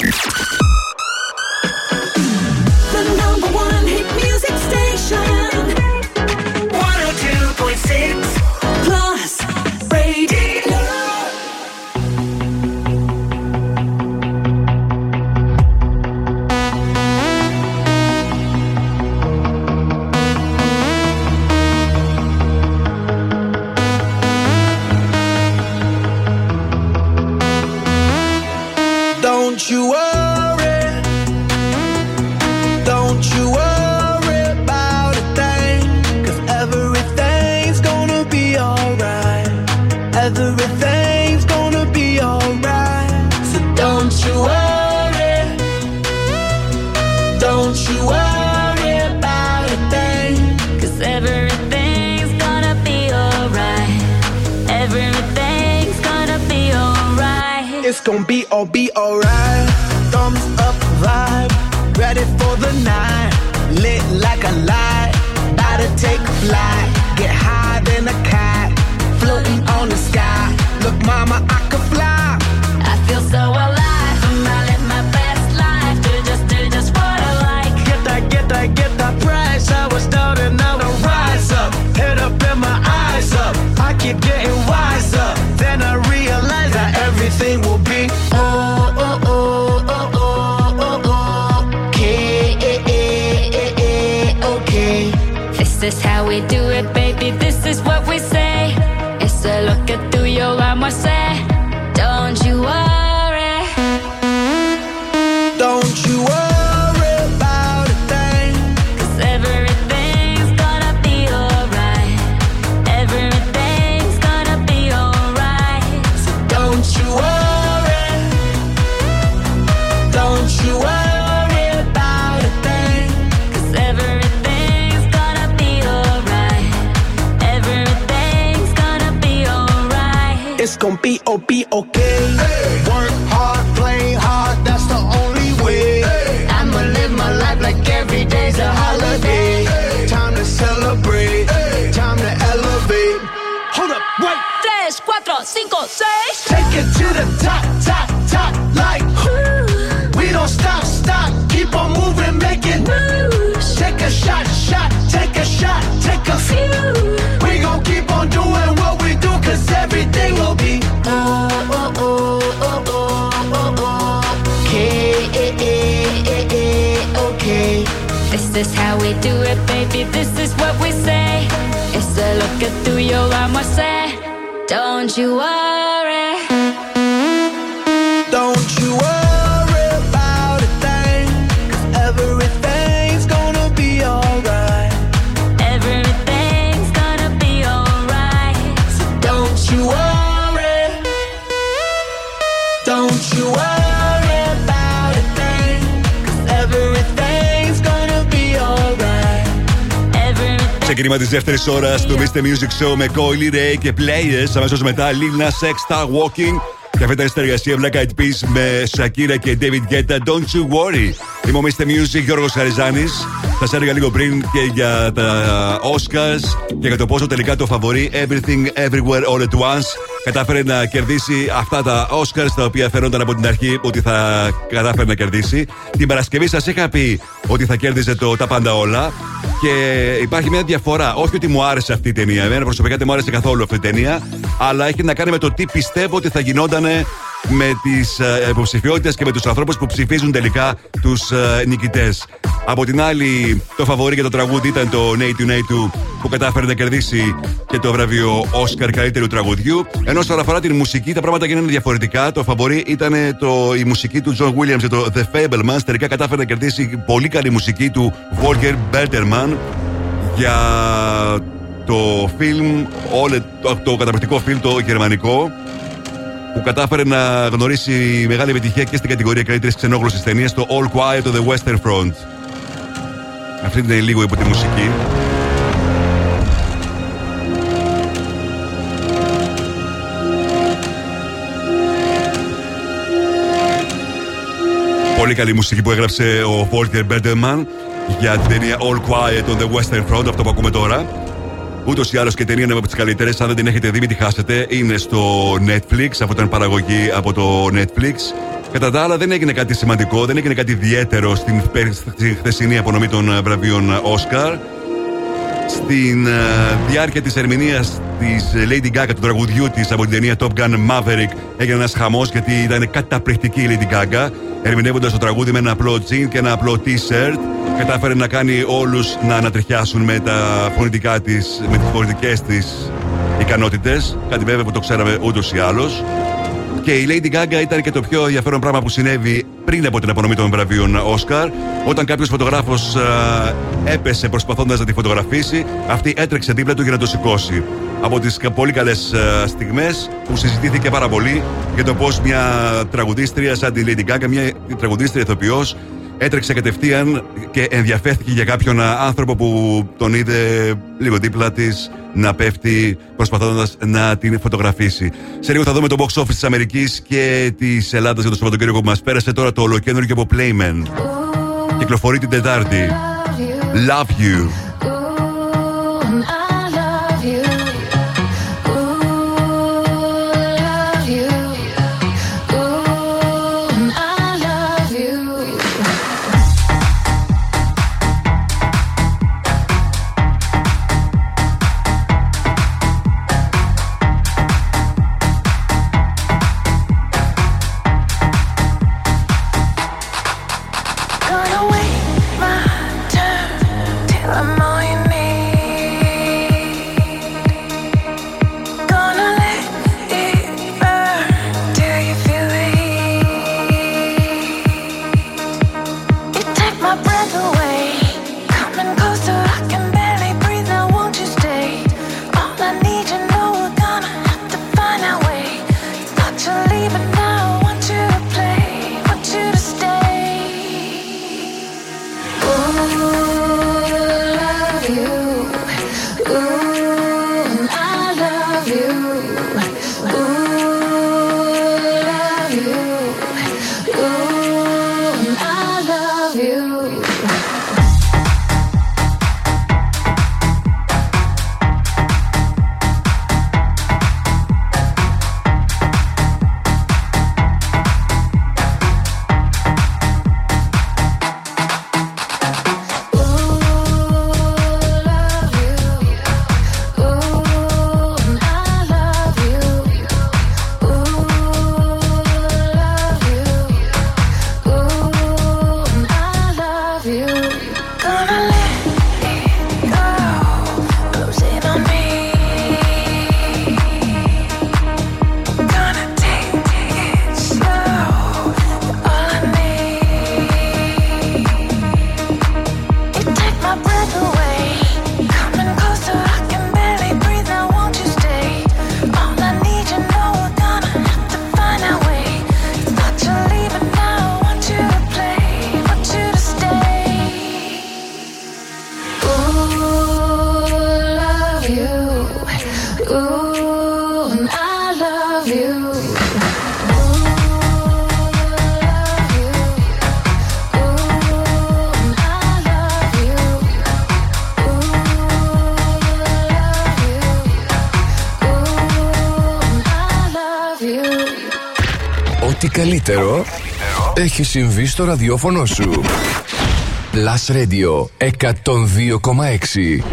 Don't ever say it's over if I'm breathing. Racing to the moonlight and I'm speeding. I'm headed to the stars, ready to go far. I'm start walking. The number one hit music station. one oh two point six Plus Radio. Don't you worry, don't you worry about a thing, 'cause everything's gonna be alright, everything's gonna be alright. So don't you worry, don't you worry about a thing, 'cause everything's gonna be alright, everything's gonna be alright. It's gonna be all be alright. Thumbs up vibe, ready for the night. Lit like a light, about to take a flight. Get higher than a cat, floating on the sky. Look mama, I can fly, I feel so alive. I'ma live my best life, do just, do just what I like. Get that, get that, get that price. I was down and now I rise up. Head up and my eyes up, I keep getting wiser. Then I realize that everything will be this is how we do it, baby, this is what we say. It's a look at tu yo vamos a hacer. Don't you worry, don't you worry about a thing, 'cause everything's gonna be alright, everything's gonna be alright. So don't you worry, don't you worry. It's gon' be oh be okay. Hey. Work hard, play hard, that's the only way. Hey. I'ma live my life like every day's a holiday. Hey. Time to celebrate, hey. Time to elevate. Hold up, wait. Tres, cuatro, cinco, seis. Take it to the top, top, top, like. Ooh. We don't stop, stop, keep on moving, make it. Ooh. Take a shot, shot, take a shot, take a few. We gon' keep on doing what. 'Cause everything will be oh oh oh oh oh oh oh okay, eh, eh, eh, okay. This is how we do it, baby. This is what we say. It's a look at tu yo vamos a hacer. Don't you worry. Don't you worry about a thing. 'Cause everything's gonna be alright. Everything. Don't you worry, don't you worry about a thing, 'cause everything's gonna be alright. Ξεκίνημα της δεύτερης ώρας του Mister Music Show με Coily Ray και Players. Αμέσως μετά Lil Nas X, Star Walking. Και αυτή ήταν η συνεργασία Black Eyed Peas με Shakira και David Guetta. Don't you worry. Είμαι ο μίστερ Music, Γιώργος Χαριζάνης. Σας έλεγα λίγο πριν και για τα Oscars και για το πόσο τελικά το φαβορεί Everything Everywhere All at Once κατάφερε να κερδίσει αυτά τα Oscars τα οποία φαίνονταν από την αρχή ότι θα κατάφερε να κερδίσει. Την Παρασκευή σας είχα πει ότι θα κέρδιζε το τα πάντα όλα. Και υπάρχει μια διαφορά. Όχι ότι μου άρεσε αυτή η ταινία. Εμένα προσωπικά δεν μου άρεσε καθόλου αυτή η ταινία. Αλλά έχει να κάνει με το τι πιστεύω ότι θα γινόταν με τις υποψηφιότητες και με τους ανθρώπους που ψηφίζουν τελικά τους νικητές. Από την άλλη, το φαβορί για το τραγούδι ήταν το Naatu Naatu που κατάφερε να κερδίσει και το βραβείο Όσκαρ καλύτερου τραγουδιού. Ενώ όσον αφορά την μουσική, τα πράγματα γίνανε διαφορετικά. Το φαβορί ήταν το, η μουσική του John Williams και το The Fabelmans. Τελικά κατάφερε να κερδίσει πολύ καλή μουσική του Volker Bertelmann για το film, το, το καταπληκτικό film το γερμανικό, που κατάφερε να γνωρίσει μεγάλη επιτυχία και στην κατηγορία καλύτερης ξενόγλωσσης ταινίας, το All Quiet on the Western Front. Αυτή είναι λίγο υπό τη μουσική. Πολύ καλή μουσική που έγραψε ο Volker Bertelmann για την ταινία All Quiet on the Western Front, αυτό που ακούμε τώρα. Ούτως ή άλλως και η ταινία είναι από τις καλύτερες. Αν δεν την έχετε δει, μην τη χάσετε. Είναι στο Netflix, από την παραγωγή από το Netflix. Κατά τα άλλα, δεν έγινε κάτι σημαντικό, δεν έγινε κάτι ιδιαίτερο στην χθεσινή απονομή των βραβείων Όσκαρ. Στην διάρκεια της ερμηνείας της Lady Gaga, του τραγουδιού της από την ταινία Top Gun Maverick, έγινε ένας χαμός γιατί ήταν καταπληκτική η Lady Gaga, ερμηνεύοντας το τραγούδι με ένα απλό τζιν και ένα απλό t-shirt. Κατάφερε να κάνει όλους να ανατριχιάσουν με, τα φωνητικά της, με τις φωνητικές της ικανότητες. Κάτι βέβαια που το ξέραμε ούτως ή άλλως. Και η Lady Gaga ήταν και το πιο ενδιαφέρον πράγμα που συνέβη πριν από την απονομή των βραβείων Όσκαρ. Όταν κάποιος φωτογράφος α, έπεσε προσπαθώντας να τη φωτογραφίσει, αυτή έτρεξε δίπλα του για να το σηκώσει. Από τις πολύ καλές α, στιγμές που συζητήθηκε πάρα πολύ για το πώς μια τραγουδίστρια σαν τη Lady Gaga, μια τραγουδίστρια ηθοποιός, έτρεξε κατευθείαν και ενδιαφέρθηκε για κάποιον άνθρωπο που τον είδε λίγο δίπλα της να πέφτει προσπαθώντας να την φωτογραφίσει. Σε λίγο θα δούμε το box office της Αμερικής και της Ελλάδας για το Σαββατοκύριακο που μας πέρασε. Τώρα το ολοκαίνουργιο από Playmen κυκλοφορεί την Τετάρτη. Love You. καλύτερο έχει συμβεί στο ραδιόφωνο σου. Plus Radio εκατόν δύο κόμμα έξι.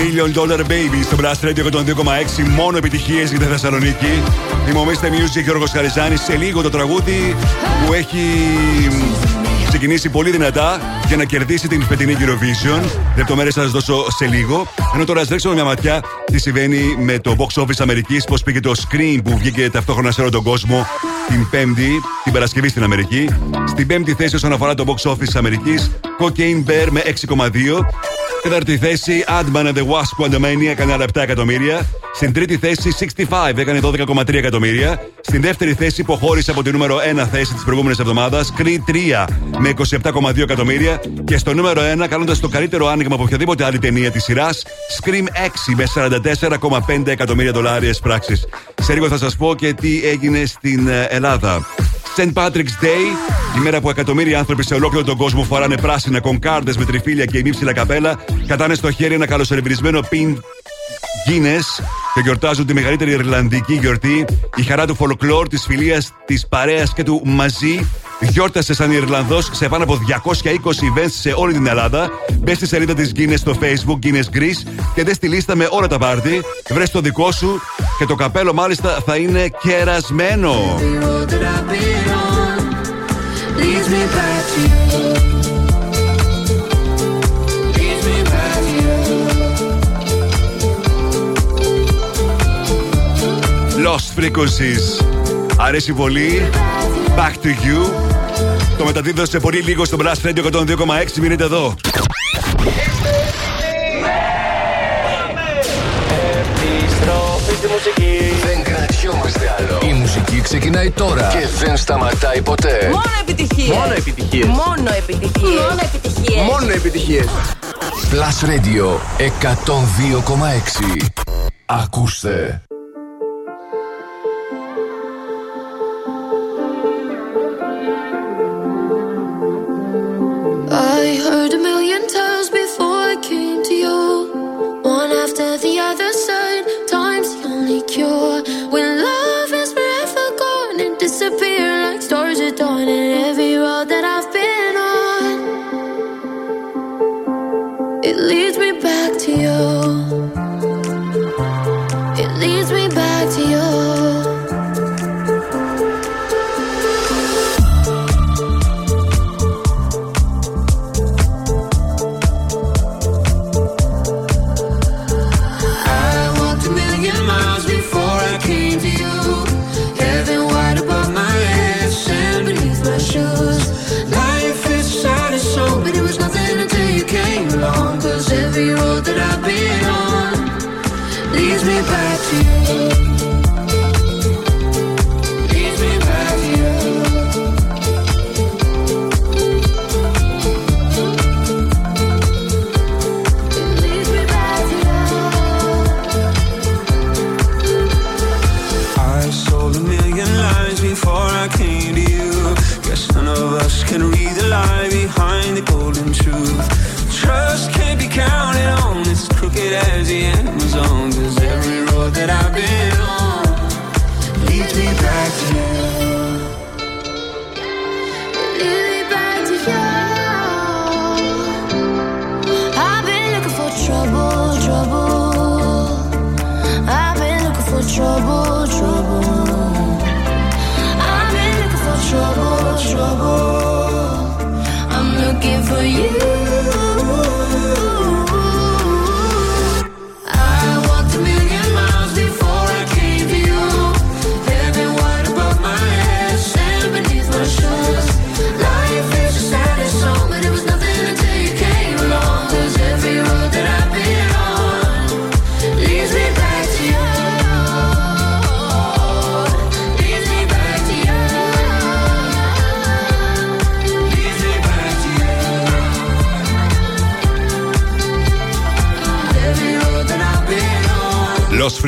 Million Dollar Baby στο Blast Radio εκατόν δύο κόμμα έξι. Μόνο επιτυχίες για τη Θεσσαλονίκη. Δημομίστε Music, Γιώργος Χαριζάνης. Σε λίγο το τραγούδι που έχει ξεκινήσει πολύ δυνατά για να κερδίσει την φετινή Eurovision. Λεπτομέρειες θα σας δώσω σε λίγο. Ενώ τώρα ας ρίξουμε μια ματιά τι συμβαίνει με το box office Αμερικής. Πώς πήγε το Scream που βγήκε ταυτόχρονα σε όλο τον κόσμο την Πέμπτη, την Παρασκευή στην Αμερική. Στην πέμπτη θέση όσον αφορά το box office Αμερικής, Cocaine Bear με έξι κόμμα δύο. Τέταρτη θέση, Ant-Man and the Wasp Quantumania έκανε άλλα επτά εκατομμύρια. Στην τρίτη θέση, εξήντα πέντε έκανε δώδεκα κόμμα τρία εκατομμύρια. Στην δεύτερη θέση, υποχώρησε από τη νούμερο ένα θέση της προηγούμενης εβδομάδας, Creed τρία με είκοσι επτά κόμμα δύο εκατομμύρια. Και στο νούμερο ένα, κάνοντας το καλύτερο άνοιγμα από οποιαδήποτε άλλη ταινία της σειράς, Scream έξι με σαράντα τέσσερα κόμμα πέντε εκατομμύρια δολάρια πράξης. Σε λίγο θα σας πω και τι έγινε στην Ελλάδα. Σεντ Patrick's Day, η μέρα που εκατομμύρια άνθρωποι σε ολόκληρο τον κόσμο φοράνε πράσινα κονκάρδες με τριφύλια και ημίψηλα καπέλα, κατάνε στο χέρι ένα καλοσερβιρισμένο Pink Guinness και γιορτάζουν τη μεγαλύτερη Ιρλανδική γιορτή. Η χαρά του φολκλόρ, της φιλίας, της παρέας και του μαζί γιόρτασε σαν Ιρλανδός σε πάνω από διακόσια είκοσι events σε όλη την Ελλάδα. Μπες στη σελίδα της Guinness στο Facebook, Guinness Greece, και δες τη λίστα με όλα τα πάρτι. Βρες το δικό σου και το καπέλο μάλιστα θα είναι κερασμένο. Leads me back to you. Leads me back to you. Lost Frequencies. Αρέσει πολύ. Back to you. Το μεταδίδωσε πολύ λίγο στο Blast Radio εκατόν δύο κόμμα έξι. Μείνετε εδώ. Επιστροφή στη μουσική. Δεν κρατιόμαστε άλλο. Η μουσική ξεκινάει τώρα και δεν σταματάει ποτέ. Μόνο επιτυχίες. Μόνο επιτυχίες. Μόνο επιτυχίες. Μόνο επιτυχίες. Μόνο επιτυχίες. Plus Radio εκατόν δύο κόμμα έξι. Ακούστε.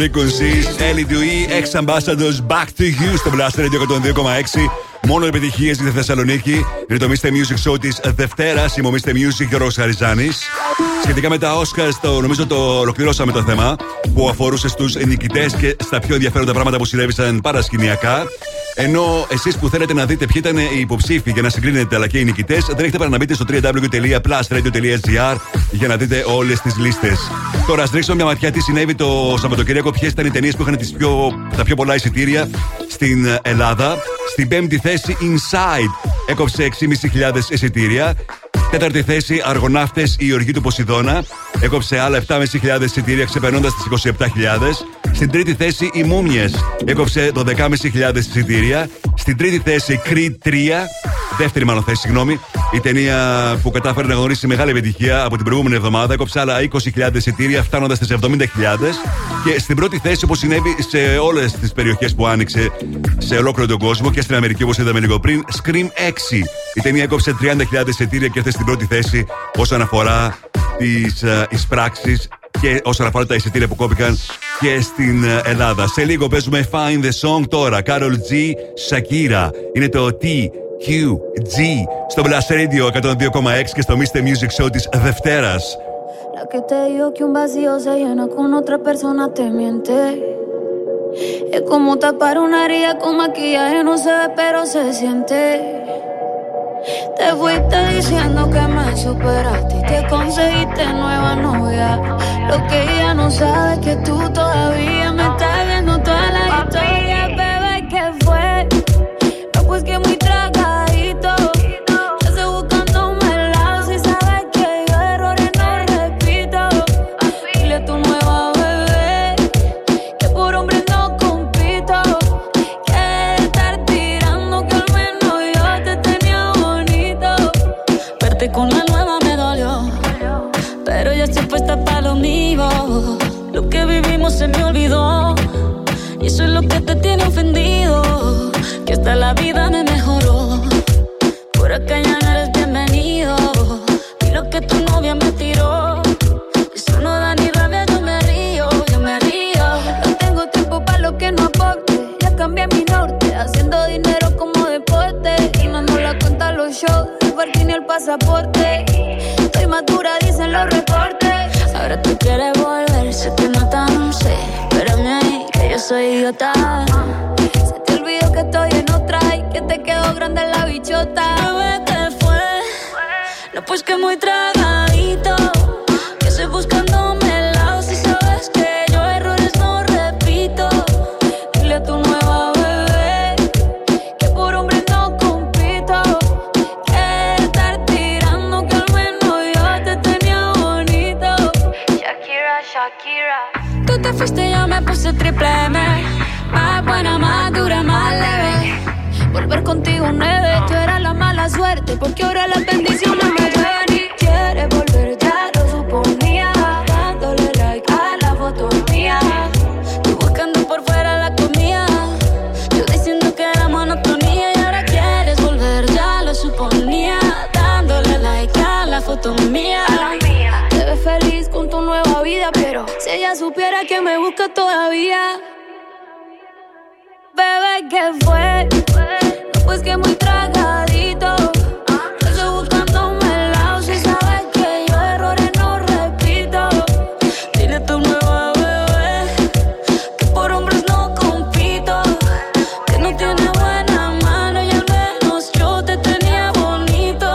Frequencies, Ellie Dewey, Ex Ambassadors, Back to You στο Blast Radio εκατόν δύο κόμμα έξι. Μόνο επιτυχίες για τη Θεσσαλονίκη. Ρυθμίστε Music Show της Δευτέρας. Συμμομίστε Music, Γιώργος Χαριζάνης. Σχετικά με τα Oscars, το, νομίζω το ολοκληρώσαμε το θέμα που αφορούσε στους νικητές και στα πιο ενδιαφέροντα πράγματα που συνέβησαν παρασκηνιακά. Ενώ εσείς που θέλετε να δείτε ποιοι ήταν οι υποψήφοι για να συγκρίνετε αλλά και οι νικητές, δεν έχετε παρά να μπείτε στο double-u double-u double-u τελεία plus radio τελεία gr για να δείτε όλες τις λίστες. Τώρα, ας ρίξουμε μια ματιά τι συνέβη το Σαββατοκύριακο, ποιες ήταν οι ταινίες που είχαν τις πιο, τα πιο πολλά εισιτήρια στην Ελλάδα. Στην πέμπτη θέση, Inside έκοψε έξι χιλιάδες πεντακόσια εισιτήρια. Τέταρτη θέση, Αργοναύτες, η οργή του Ποσειδώνα, έκοψε άλλα επτά χιλιάδες πεντακόσια εισιτήρια, ξεπερνώντας τις είκοσι επτά χιλιάδες. Στην τρίτη θέση, οι Μούμιες, έκοψε δώδεκα χιλιάδες πεντακόσια εισιτήρια. Στην τρίτη θέση, Creed τρία, δεύτερη μάλλον θέση, συγγνώμη, η ταινία που κατάφερε να γνωρίσει μεγάλη επιτυχία από την προηγούμενη εβδομάδα, έκοψε άλλα είκοσι χιλιάδες εισιτήρια, φτάνοντας στις εβδομήντα χιλιάδες. Και στην πρώτη θέση, όπως συνέβη σε όλες τις περιοχές που άνοιξε σε ολόκληρο τον κόσμο και στην Αμερική, όπως είδαμε λίγο πριν, Scream έξι. Η ταινία έκοψε τριάντα χιλιάδες εισιτήρια και ήρθε στην πρώτη θέση όσον αφορά τις εισπράξεις και όσον αφορά τα εισιτήρια που κόπηκαν και στην Ελλάδα. Σε λίγο παίζουμε Find the Song τώρα. Carol G, Shakira. Είναι το τι κιου τζι στο Blast Radio εκατόν δύο κόμμα έξι και στο Mister Music Show της Δευτέρας. La que te digo que un vacío se llena con otra persona te miente. Es como tapar una herida con maquillaje, no se ve pero se siente. Te fuiste diciendo que me superaste y te conseguiste nueva novia. Lo que ella no sabe es que tú todavía me estás viendo toda la historia, bebé, ¿qué fue? No, pues que muy tragadito. Con la nueva me dolió, pero ya estoy puesta pa' lo mío. Lo que vivimos se me olvidó y eso es lo que te tiene ofendido, que hasta la vida me mejoró. Por acá ya no eres bienvenido y lo que tu novia me tiró, eso no da ni rabia, yo me río, yo me río. No tengo tiempo pa' lo que no aporte, ya cambié mi norte, haciendo dinero como deporte y no nos la cuentan los shows. Ni el pasaporte, estoy madura, dicen los reportes. Ahora tú quieres volver, se te nota, no sé. Espérame ahí, que yo soy idiota. Se te olvidó que estoy en otra y que te quedó grande la bichota. Bebé, ¿qué fue? No, pues que muy tragadito. Que estoy buscándome el lado. Si sabes que yo errores no repito, dile a tu nueva. Tú te fuiste, yo me puse triple M. Más buena, más dura, más leve. Volver contigo nueve, tú eras la mala suerte, porque ahora las bendiciones me llevan y quieres volver, ya lo suponía. Dándole like a la foto mía, tú buscas supiera que me buscas todavía. Bebé, ¿qué fue? No, pues que muy tragadito. Estoy buscando un melao. Si sabes que yo errores no repito. Dile a tu nueva bebé que por hombres no compito. Que no tiene buena mano y al menos yo te tenía bonito.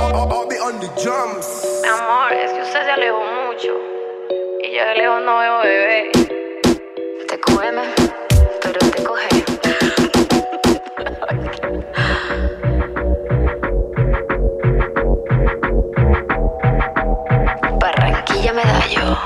I'll, I'll be on the drums. Mi amor, es que usted se alejó mucho. Y yo de lejos no veo bebé. Te cógeme, pero te coge. Barranquilla Medallo.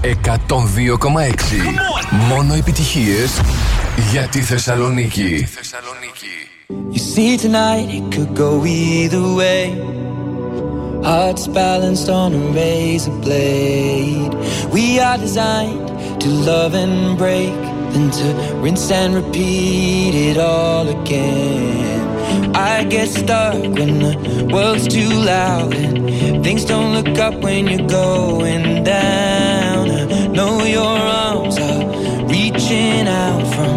εκατόν δύο κόμμα έξι. Μόνο επιτυχίες για τη Θεσσαλονίκη. You see tonight it could go either way. Hearts balanced on a razor blade. We are designed to love and break, then to rinse and repeat it all again. I I get stuck when the world's too loud and things don't look up when you're going down. I know your arms are reaching out from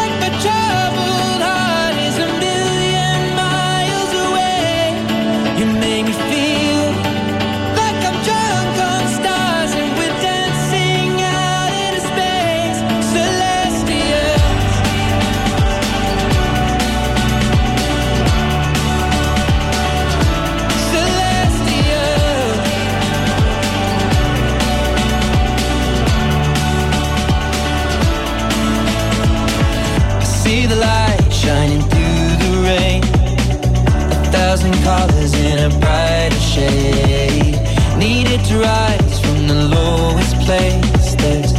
like my troubled heart is a million miles away. You make me feel like I'm drunk on stars and we're dancing out into space, celestial, celestial. See the light shining through the rain, a thousand colors in a brighter shade. Needed to rise from the lowest place. There's a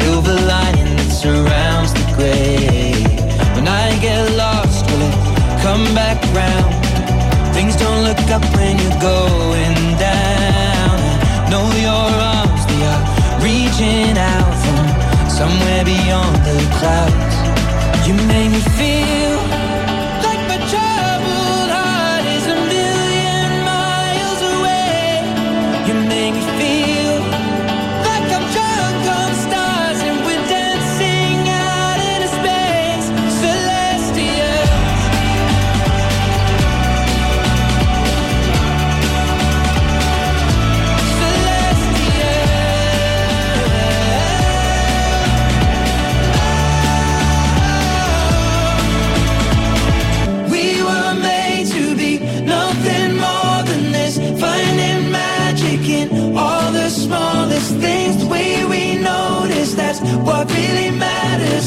silver lining that surrounds the gray. When I get lost, will it come back round? Things don't look up when you're going down. I know your arms, they are reaching out from somewhere beyond the clouds. You make me feel like my troubled heart is a million miles away. You make me feel like I'm drunk on stars and we're dancing out into space, celestial, celestial. We were made to be nothing more than this, finding magic in all the smallest things, the way we notice, that's what really matters.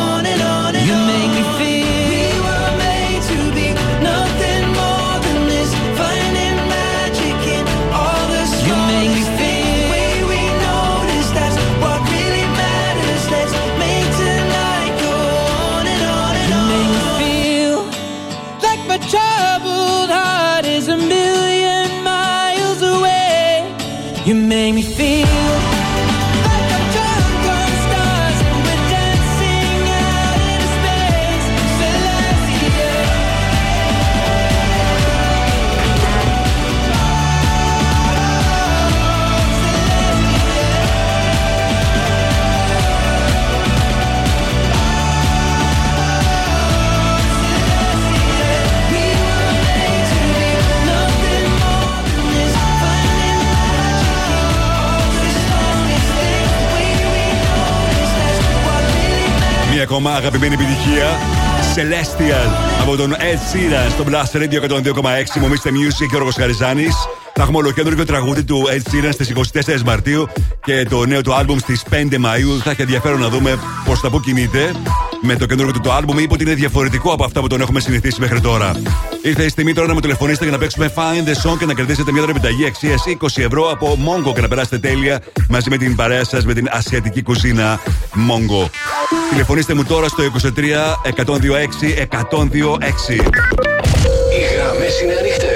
on and on and on. You make me feel we were made to be nothing more than this, finding magic in all the smallest things, the way we notice, that's what really matters. Let's make tonight go on and on and on. Make me feel like my troubled heart is a million miles away. You make me feel like I'm drunk on stars and we're dancing out into space, celestial, celestial. We were made to be nothing more than this, finding magic in all the smallest things, the way we notice, that's what really matters. Μια ακόμα αγαπημένη επιτυχία, Celestial, από τον Ed Sheeran στο Blast Radio εκατόν δύο κόμμα έξι. Μομίστε Music, Γιώργος Χαριζάνης. Θα έχουμε ολοκέντρο τραγούδι του Ed Sheeran στις εικοστή τετάρτη Μαρτίου και το νέο του άλμπουμ στις πέντε Μαΐου. Θα έχει ενδιαφέρον να δούμε πώς θα πού κινείται με το καινούργιο του το άλμπουμ ή ότι είναι διαφορετικό από αυτά που τον έχουμε συνηθίσει μέχρι τώρα. Ήρθε η στιγμή τώρα να μου τηλεφωνήσετε για να παίξουμε Find the Song και να κερδίσετε μια επιταγή αξίας είκοσι ευρώ από Mongo και να περάσετε τέλεια μαζί με την παρέα σας με την ασιατική κουζίνα Mongo. Τηλεφωνήστε μου τώρα στο είκοσι τρία εκατόν είκοσι έξι εκατόν είκοσι έξι. Οι γραμμές είναι ανοιχτές.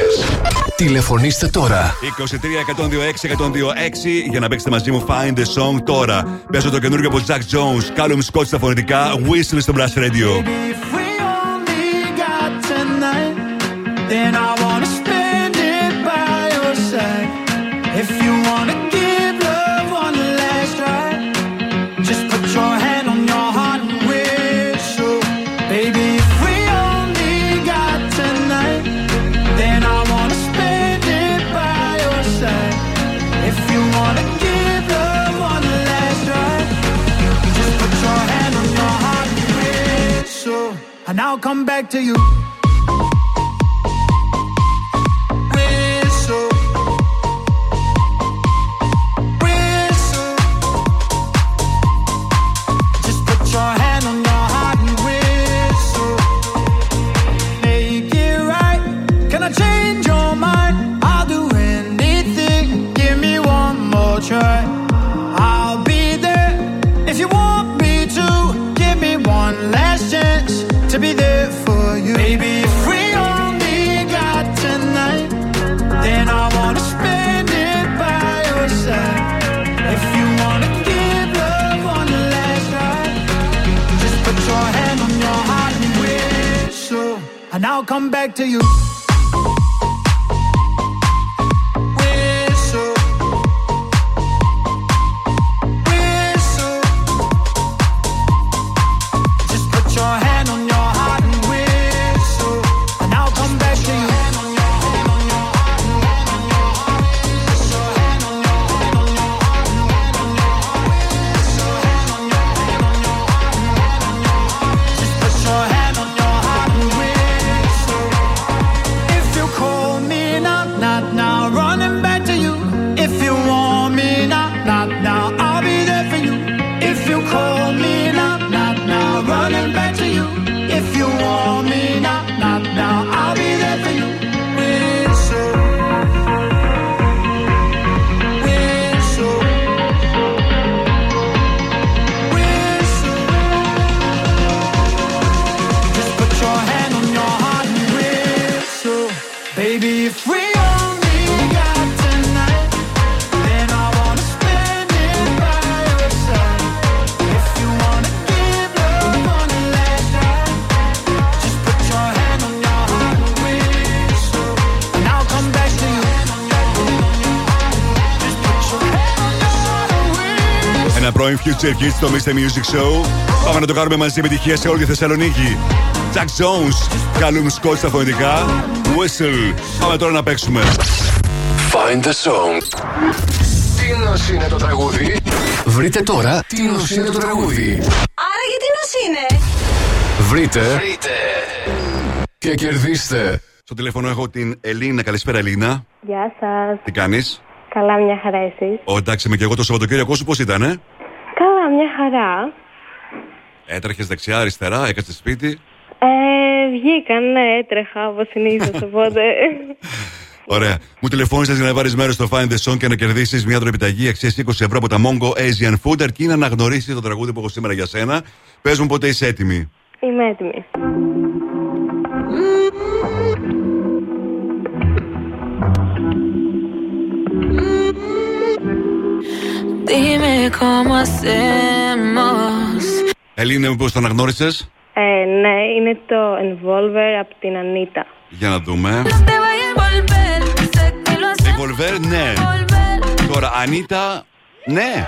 Τηλεφωνήστε τώρα. είκοσι τρία εκατόν είκοσι έξι εκατόν είκοσι έξι για να παίξετε μαζί μου Find the Song τώρα. Παίζω το καινούργιο από Jack Jones, Callum Scott στα φωνητικά, Whistle στο Blast Radio. And I'll come back to you. Whistle, whistle. Just put your hand on your heart and whistle. Make it right. Can I change your mind? I'll do anything. Give me one more try. I'll be there if you want me to. Give me one last chance to be there for you. Baby, if we only got tonight, then I wanna spend it by your side. If you wanna give love I'll come back to you. Στο Mister Music Show. Πάμε να το κάνουμε μαζί επιτυχία σε όλη τη Θεσσαλονίκη. Jack Jones, καλούμε σκότ στα φωνητικά. Whistle. Πάμε τώρα να παίξουμε. Find the song. Τι νος είναι το τραγούδι. Βρείτε τώρα τι νος είναι το τραγούδι. Άρα γιατί νος είναι. Βρείτε. Βρείτε. Και κερδίστε. Στο τηλέφωνο έχω την Ελίνα. Καλησπέρα Ελίνα. Γεια σας. Τι κάνεις. Καλά, μια χαρά εσείς. Ω, εντάξει, με και εγώ το Σαββατοκύριακο σου πώς ήταν, ε? Καλά, μια χαρά. Έτρεχες δεξιά, αριστερά, έκανες στο σπίτι. Ε, βγήκα, ναι, έτρεχα όπως συνήθως, οπότε. Ωραία. Μου τηλεφώνησες για να πάρεις μέρος στο Find the Song και να κερδίσεις μια ντροπιταγή αξίας είκοσι ευρώ από τα Mongo Asian Food, αρκεί να αναγνωρίσεις το τραγούδι που έχω σήμερα για σένα. Πες μου πότε είσαι έτοιμη. Είμαι έτοιμη. Dime cómo hacemos. Ελίνα, μήπως το αναγνώρισες? Ε, ναι, είναι το Envolver από την Ανίτα. Για να δούμε. Envolver, ναι. Τώρα, Ανίτα, ναι.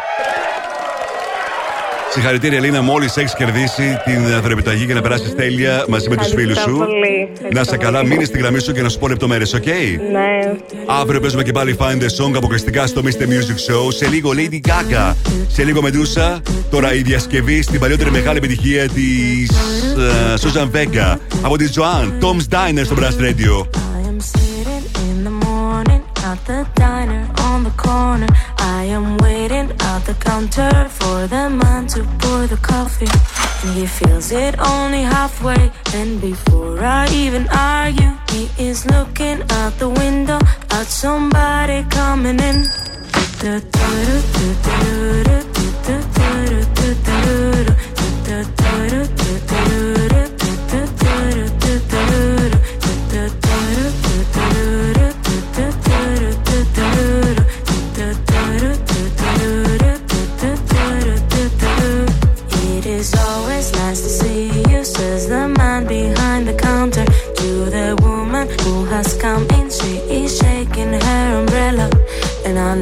Συγχαρητήρια, Ελίνα, μόλις έχεις κερδίσει την δωρεπιταγή και να περάσεις τέλεια μαζί με τους φίλους σου. Πολύ. Να σε καλά, μείνει στη γραμμή σου και να σου πω λεπτομέρειες, οκ? Okay? Ναι. Αύριο παίζουμε και πάλι Find the Song αποκλειστικά στο Mister Music Show. Σε λίγο Lady Gaga. Σε λίγο Μεντούσα. Τώρα η διασκευή στην παλιότερη μεγάλη επιτυχία της uh, Susan Vega από τη Joanne. Tom's Diner στο Brass Radio. At the diner on the corner, I am waiting at the counter for the man to pour the coffee. And he fills it only halfway, and before I even argue, he is looking out the window at somebody coming in. I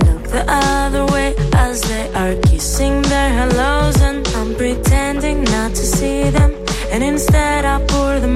look the other way as they are kissing their hellos, and I'm pretending not to see them, and instead I pour the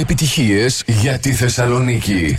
Επιτυχίες για τη Θεσσαλονίκη.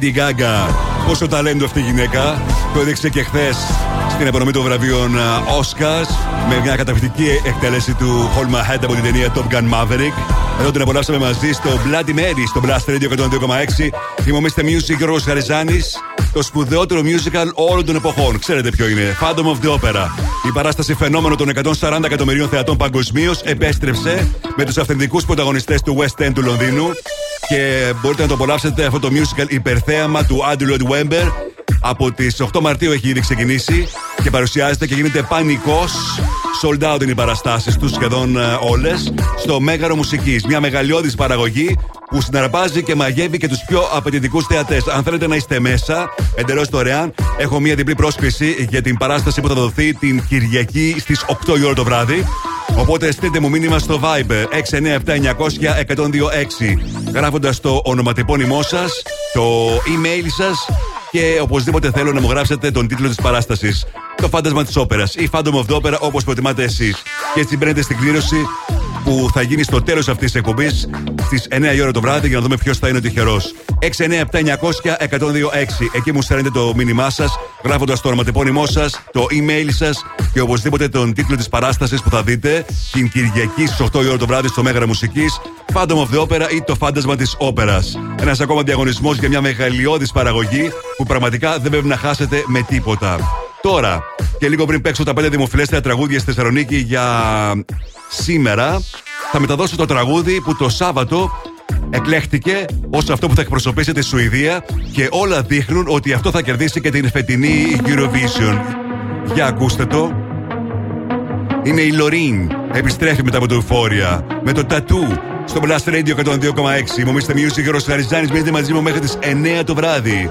Lady Gaga, πόσο ταλέντο αυτή η γυναίκα. Το έδειξε και χθες στην απονομή των βραβείων Oscars με μια καταπληκτική εκτέλεση του Hold My Hand από την ταινία Top Gun Maverick. Εδώ την απολαύσαμε μαζί στο Bloody Mary, στο Blast Radio εκατόν δύο κόμμα έξι. Θυμόμαστε music Γιώργος Χαριζάνης, το σπουδαιότερο musical όλων των εποχών. Ξέρετε ποιο είναι, Phantom of the Opera. Η παράσταση φαινόμενο των εκατόν σαράντα εκατομμυρίων θεατών παγκοσμίως επέστρεψε με τους αυθεντικούς πρωταγωνιστές του West End του Λονδίνου. Και μπορείτε να το απολαύσετε αυτό το musical υπερθέαμα του Andrew Lloyd Webber από τις οκτώ Μαρτίου έχει ήδη ξεκινήσει και παρουσιάζεται και γίνεται πανικός. Sold out είναι οι παραστάσεις τους, σχεδόν όλες, στο Μέγαρο Μουσικής. Μια μεγαλειώδης παραγωγή που συναρπάζει και μαγεύει και τους πιο απαιτητικούς θεατές. Αν θέλετε να είστε μέσα, εντελώς δωρεάν, έχω μια διπλή πρόσκληση για την παράσταση που θα δοθεί την Κυριακή στις οκτώ η ώρα το βράδυ. Οπότε στείλτε μου μήνυμα στο Viber έξι εννιά επτά εννιά μηδέν μηδέν ένα μηδέν δύο έξι, γράφοντας το ονοματεπώνυμό σας, το email σας και οπωσδήποτε θέλω να μου γράψετε τον τίτλο της παράστασης. Το Φάντασμα της Όπερας ή Phantom of the Opera, όπως προτιμάτε εσείς. Και έτσι μπαίνετε στην κλήρωση που θα γίνει στο τέλος αυτής της εκπομπής στις εννιά η ώρα το βράδυ για να δούμε ποιος θα είναι ο τυχερός. έξι εννιά επτά εννιά μηδέν μηδέν ένα μηδέν δύο έξι. Εκεί μου στέλνετε το μήνυμά σας, γράφοντας το ονοματεπώνυμό σας, το email σας και οπωσδήποτε τον τίτλο της παράστασης που θα δείτε την Κυριακή στις οκτώ η ώρα το βράδυ στο Μέγαρο Μουσικής. Phantom of the Opera ή το Φάντασμα της Όπερας. Ένας ακόμα διαγωνισμός για μια μεγαλειώδης παραγωγή που πραγματικά δεν πρέπει να χάσετε με τίποτα. Τώρα και λίγο πριν παίξω τα πέντε δημοφιλέστερα τραγούδια στη Θεσσαλονίκη για σήμερα, θα μεταδώσω το τραγούδι που το Σάββατο εκλέχτηκε ως αυτό που θα εκπροσωπήσει τη Σουηδία και όλα δείχνουν ότι αυτό θα κερδίσει και την φετινή Eurovision. Για ακούστε το. Είναι η Λωρίν, επιστρέφει μετά από το Euphoria με το Tattoo στο Blast Radio εκατόν δύο κόμμα έξι. Μομίστε μειούσε Γιώργος Χαριζάνης, μείνετε μαζί μου μέχρι τις εννιά το βράδυ.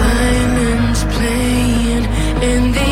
Violins playing in the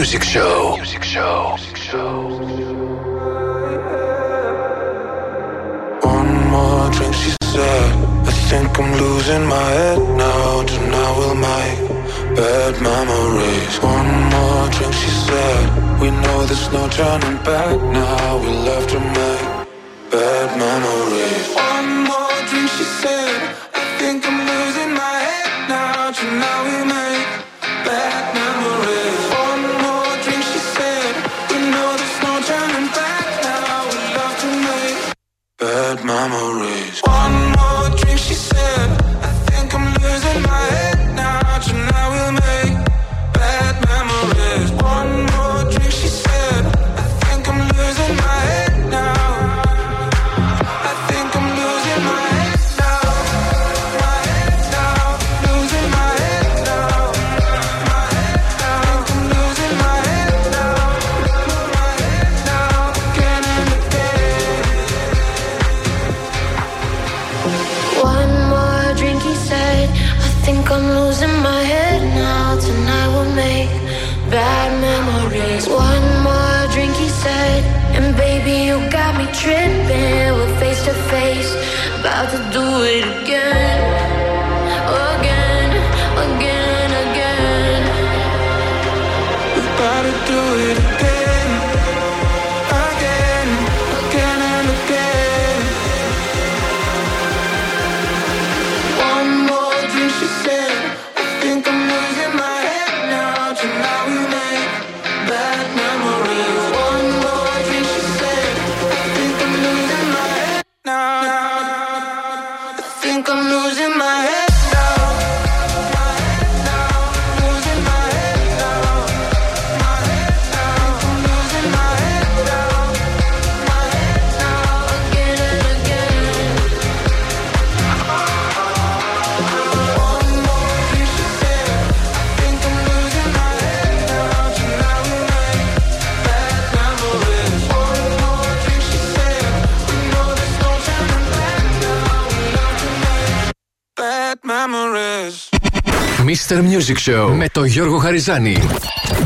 Music Show. Music Show. One more drink, she said. I think I'm losing my head now. Tonight will make bad memories. One more drink, she said. We know there's no turning back now. We'll have to make bad memories. One more drink, she said. I think I'm losing my head now. Tonight we make bad memories. Bad memories. One more drink, she said. I think I'm losing my head now. Tonight we'll make bad memories. think I'm losing my head now. Tonight we'll make bad memories. One more drink, he said, and baby, you got me tripping. We're face to face, about to do it again. Again, again, again. We're about to do it again. Again, again and again. One more drink, she said, I think I'm losing my head now. Tonight we make bad memories. One more drink, she said, I think I'm losing my head now. I think I'm losing my head. Mister Music Show με το Γιώργο Χαριζάνη.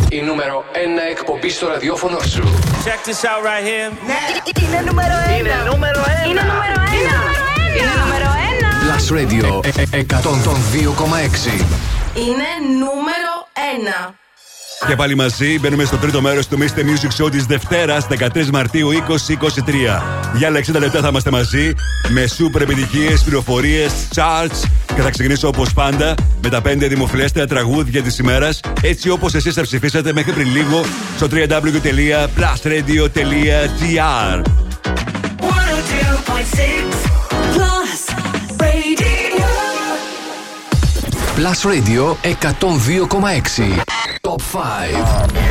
Η νούμερο ένα εκπομπή στο ραδιόφωνο σου. Check this out right here. Ναι. Είναι νούμερο ένα. Είναι νούμερο ένα. Είναι νούμερο ένα. Είναι νούμερο ένα. Plus Radio εκατόν δύο κόμμα έξι. Είναι νούμερο ένα. Και πάλι μαζί μπαίνουμε στο τρίτο μέρος του Mister Music Show της Δευτέρας δεκατρείς Μαρτίου είκοσι είκοσι τρία. Για άλλα εξήντα λεπτά θα είμαστε μαζί με σούπερ επιτυχίες, πληροφορίες, charts. Και θα ξεκινήσω όπως πάντα με τα πέντε δημοφιλέστερα τραγούδια της ημέρας, έτσι όπως εσείς τα ψηφίσατε μέχρι πριν λίγο στο double-u double-u double-u τελεία plus radio τελεία gr. Plus Radio εκατόν δύο κόμμα έξι. Top πέντε.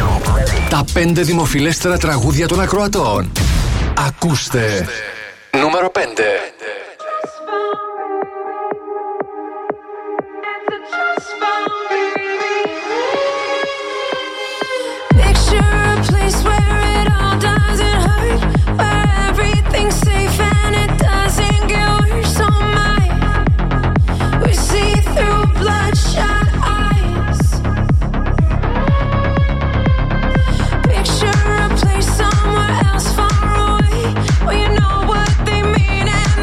Τα πέντε δημοφιλέστερα τραγούδια των ακροατών. Ακούστε. Νούμερο πέντε. Well, you know what they mean. And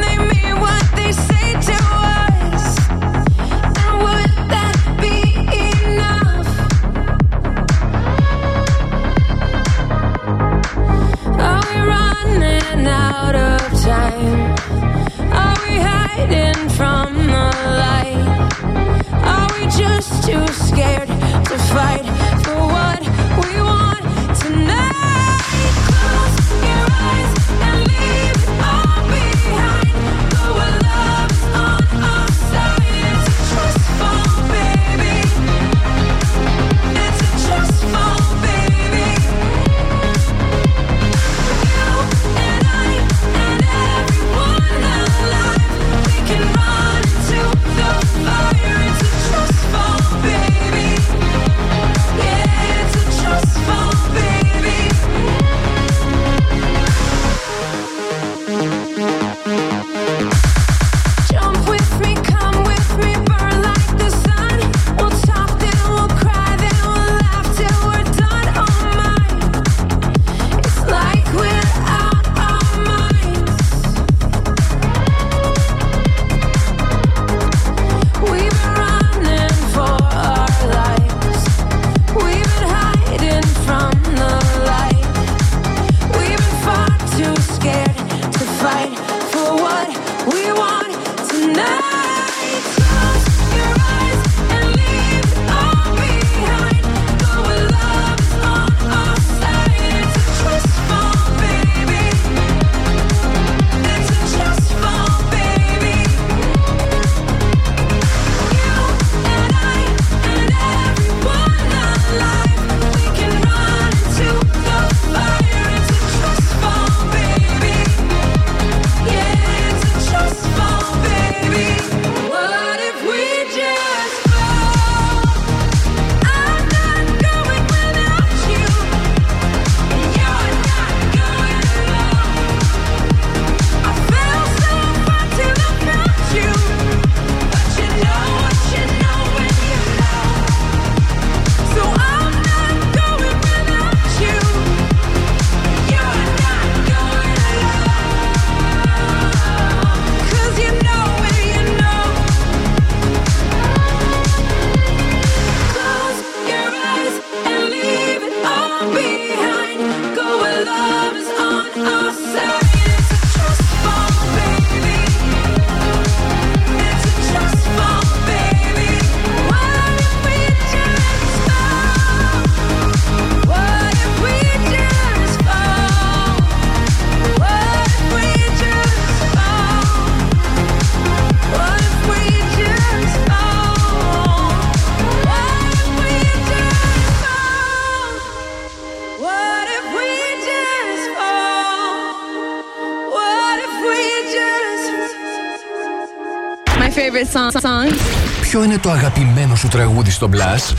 favorite song? Ποιο είναι το αγαπημένο σου τραγούδι στο Blast?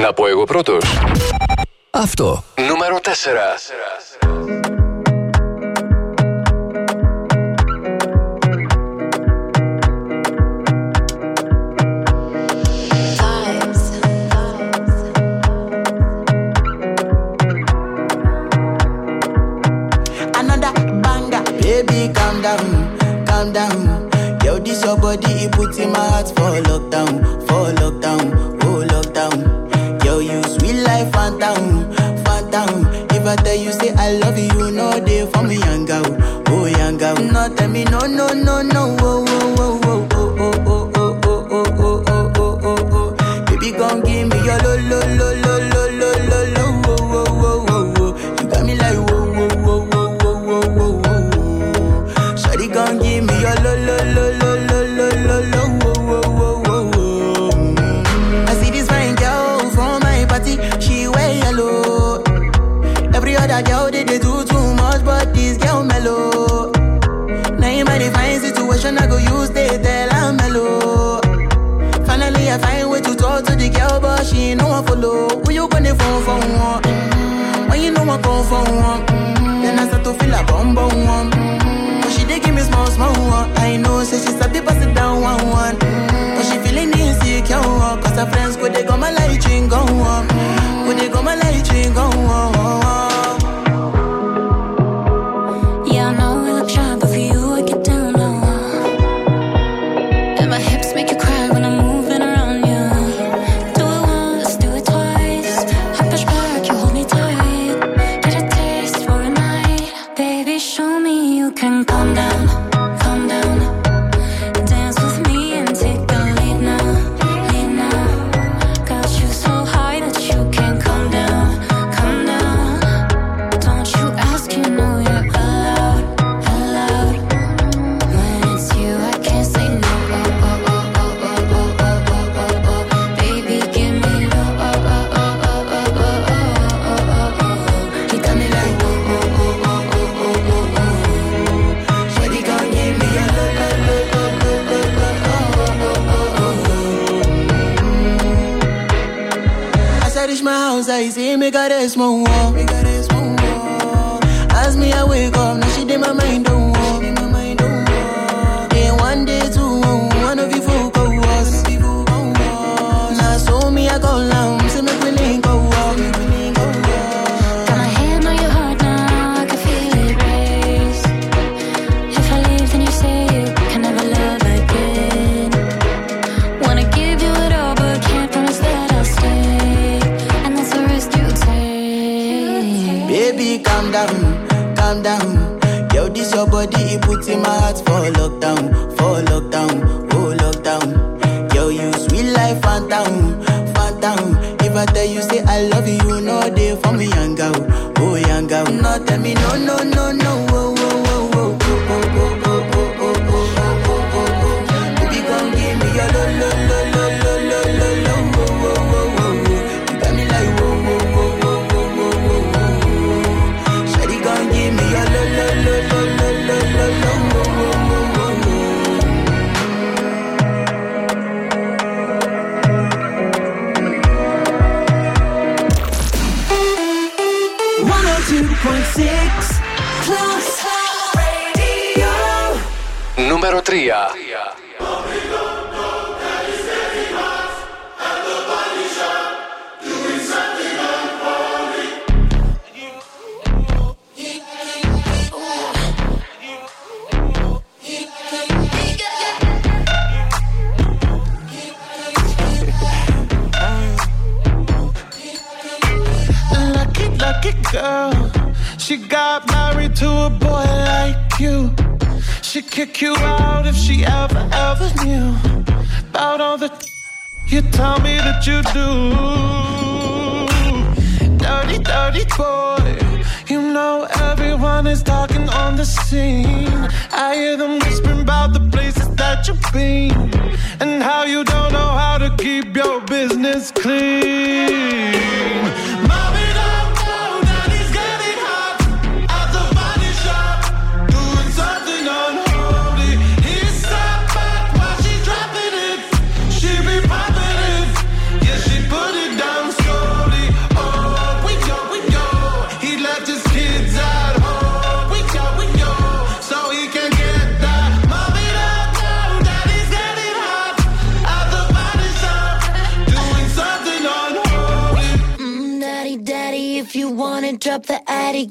Να πω εγώ πρώτος. Αυτό. Νούμερο τέσσερα. Down. Yo, this your body, it puts in my heart for lockdown, for lockdown, oh lockdown. Yo, you sweet life, phantom, phantom. If I tell you, say I love you, you know they for me, young girl, oh young girl. No, tell me, no, no, no, no, oh, oh, oh, oh, oh, oh, oh, oh, oh, oh, oh, oh, oh, oh. Baby, come give me your lo, lo, lo, lo, lo, lo, lo, lo, oh, oh, oh, oh. You got me like, oh, oh, oh, oh, oh, oh, oh, oh. Shorty, come give me. Lo, lo, lo, lo, lo, lo, lo, lo, wo, wo, wo, wo. I see this fine girl from my party, she wear yellow. Every other girl they, they do too much, but this girl mellow. Now in my fine situation, I go use they tell I'm mellow. Finally I find way to talk to the girl, but she ain't no one follow. Who you gonna phone for one? Mm-hmm. When you know I phone for one, mm-hmm. Then I start to feel a bum bum one. Mm-hmm. They give me small, small one. I know, say so she stop the pass it down one, one. Mm-hmm. But she feeling insecure, cause her friends go, they go my light drink, go on. Mm-hmm. Go, they go my light drink, go on. gonna drop the attic.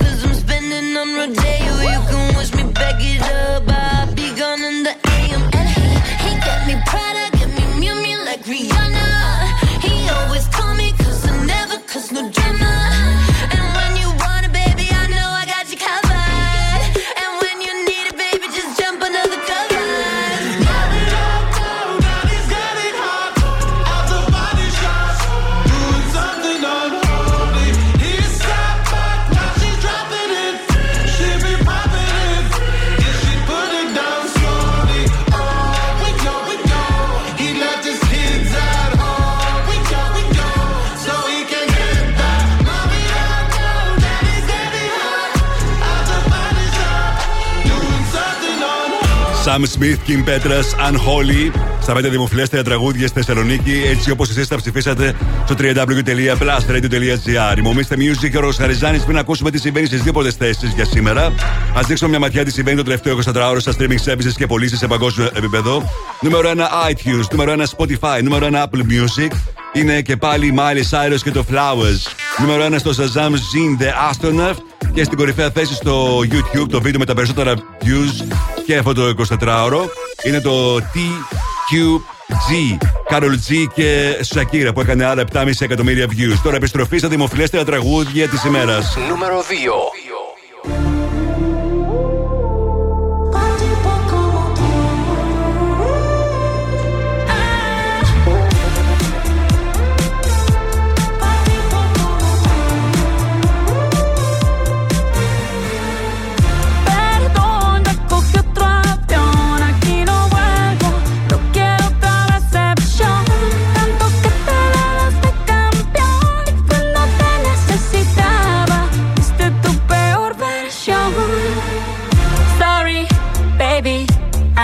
cause I'm spending on Rodeo. You can wish me back it up, I'll be gone in the A M. And he, he got me Prada, got me Miu Miu like Rihanna. He always call me cause I never cause no drama. And when you want it, baby, I know I got you covered. And when you need it, baby, just jump another cover. Sam Smith, Kim Petras, Unholy, στα πέντε δημοφιλέστερα τραγούδια στη Θεσσαλονίκη, έτσι όπως εσείς τα ψηφίσατε στο double-u double-u double-u dot plus radio dot gr. Μομίστε Music, Γιώργος Χαριζάνης, πριν ακούσουμε τι συμβαίνει στις δύο θέσεις για σήμερα. Ας δείξουμε μια ματιά τι συμβαίνει το τελευταίο εικοσιτετράωρο στα streaming services και πωλήσεις σε παγκόσμιο επίπεδο. Νούμερο ένα iTunes, νούμερο ένα Spotify, νούμερο ένα Apple Music. Είναι και πάλι Miley Cyrus και το Flowers. Νούμερο ένα στο Shazam, Jean the Astronaut. Και στην κορυφαία θέση στο YouTube, το βίντεο με τα περισσότερα views και αυτό το εικοσιτετράωρο είναι το τι κιου τζι, Carol G και Shakira που έκανε άλλα επτά κόμμα πέντε εκατομμύρια views. Τώρα επιστροφή στα δημοφιλέστερα τραγούδια της ημέρας. Νούμερο δύο.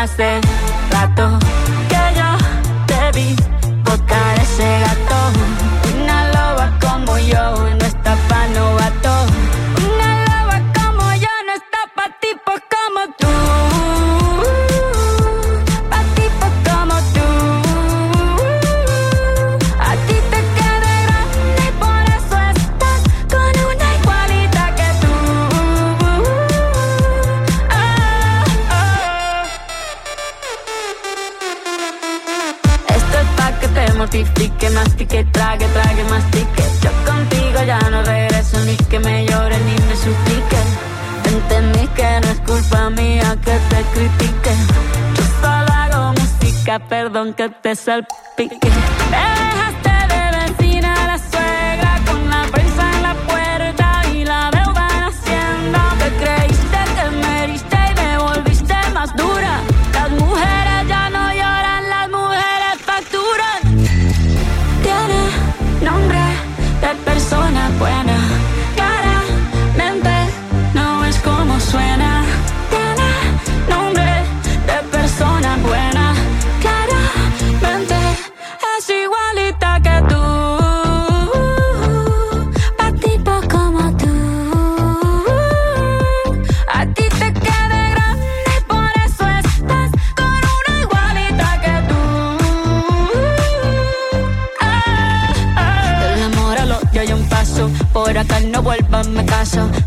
Hace rato que yo te vi tocar ese gato. Una loba como yo no está pa' novato. Una loba como yo no está pa' tipos como tú. Pa' tipos como tú. A ti te queda grande y por eso estás con una igualita que tú. Oh, oh. Mortifique, mastique, trague, trague, mastique. Yo contigo ya no regreso ni que me llores ni me supliques. Entendí que no es culpa mía que te critique. Yo solo hago música, perdón que te salpique. Me dejaste de vecina la suegra con la prensa en la puerta y la deuda en Hacienda. Te creíste que me heriste y me volviste más dura. Las mujeres ya no lloran, las mujeres facturan. Nombre de persona buena, claramente no es como suena. Tiene nombre de persona buena, claramente es igualita que tú. Pa' tipo como tú. A ti te queda grande, por eso estás con una igualita que tú. Por acá no vuelvas, me caso.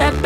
de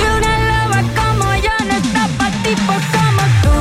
Y una loba como yo no está pa' tipo como tú.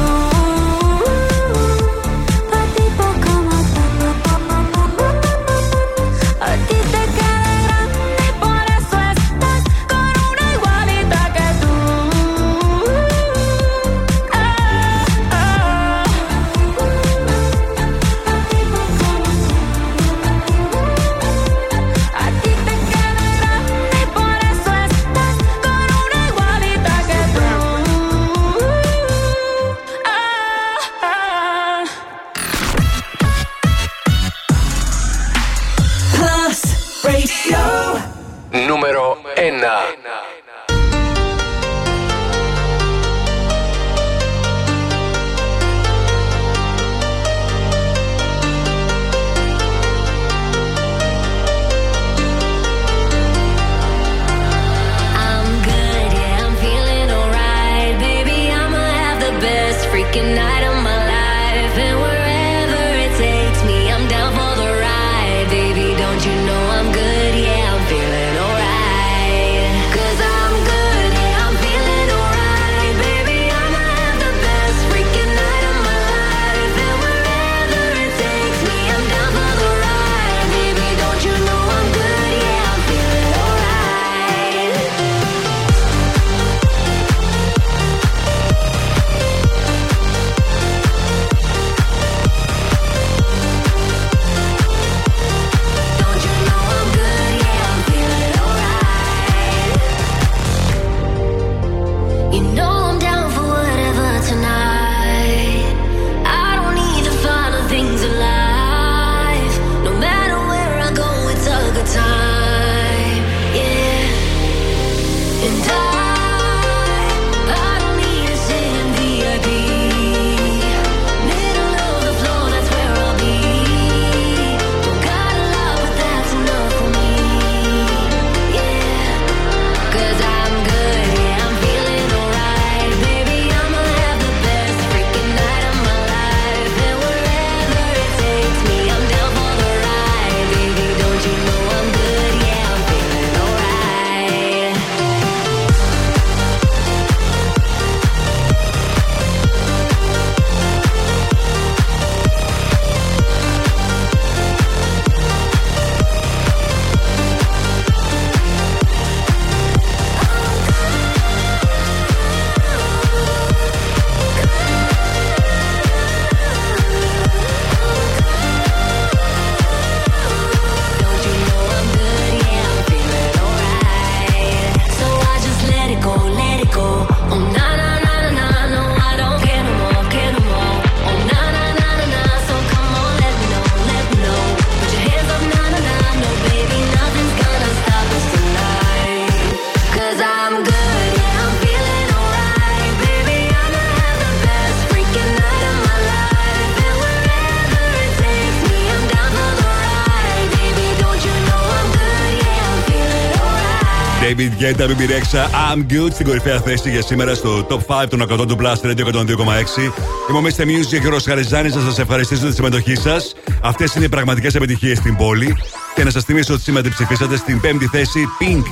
David Guetta, μπι μπι Rexha, I'm Good στην κορυφαία θέση για σήμερα στο Top πέντε των εκατό του Blast Radio εκατόν δύο κόμμα έξι. Είμαι ο Μίστερ Music και ο Γιώργος Χαριζάνης, να σας ευχαριστήσω για τη συμμετοχή σας. Αυτές είναι οι πραγματικές επιτυχίες στην πόλη. Και να σας θυμίσω ότι σήμερα την ψηφίσατε στην πέμπτη θέση Pink,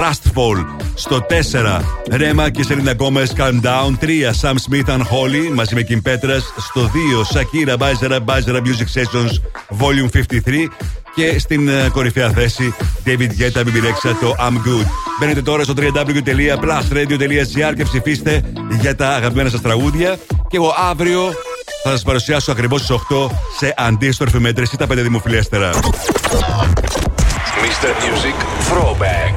Trust Fall. Στο τέσσερα, Ρέμα και Σελίνα Γκόμες, Calm Down. τρία, Sam Smith and Holly μαζί με Kim Petras. Στο δύο, Shakira, Bajara, Bajara Music Sessions Volume πενήντα τρία. Και στην uh, κορυφαία θέση David Guetta, μπι μπι Rexha, το I'm Good. Μπαίνετε τώρα στο double-u double-u double-u τελεία plus radio τελεία gr και ψηφίστε για τα αγαπημένα σας τραγούδια. Και εγώ αύριο θα σας παρουσιάσω ακριβώς στις οκτώ σε αντίστροφη μέτρηση τα πέντε δημοφιλέστερα. Mister Music Throwback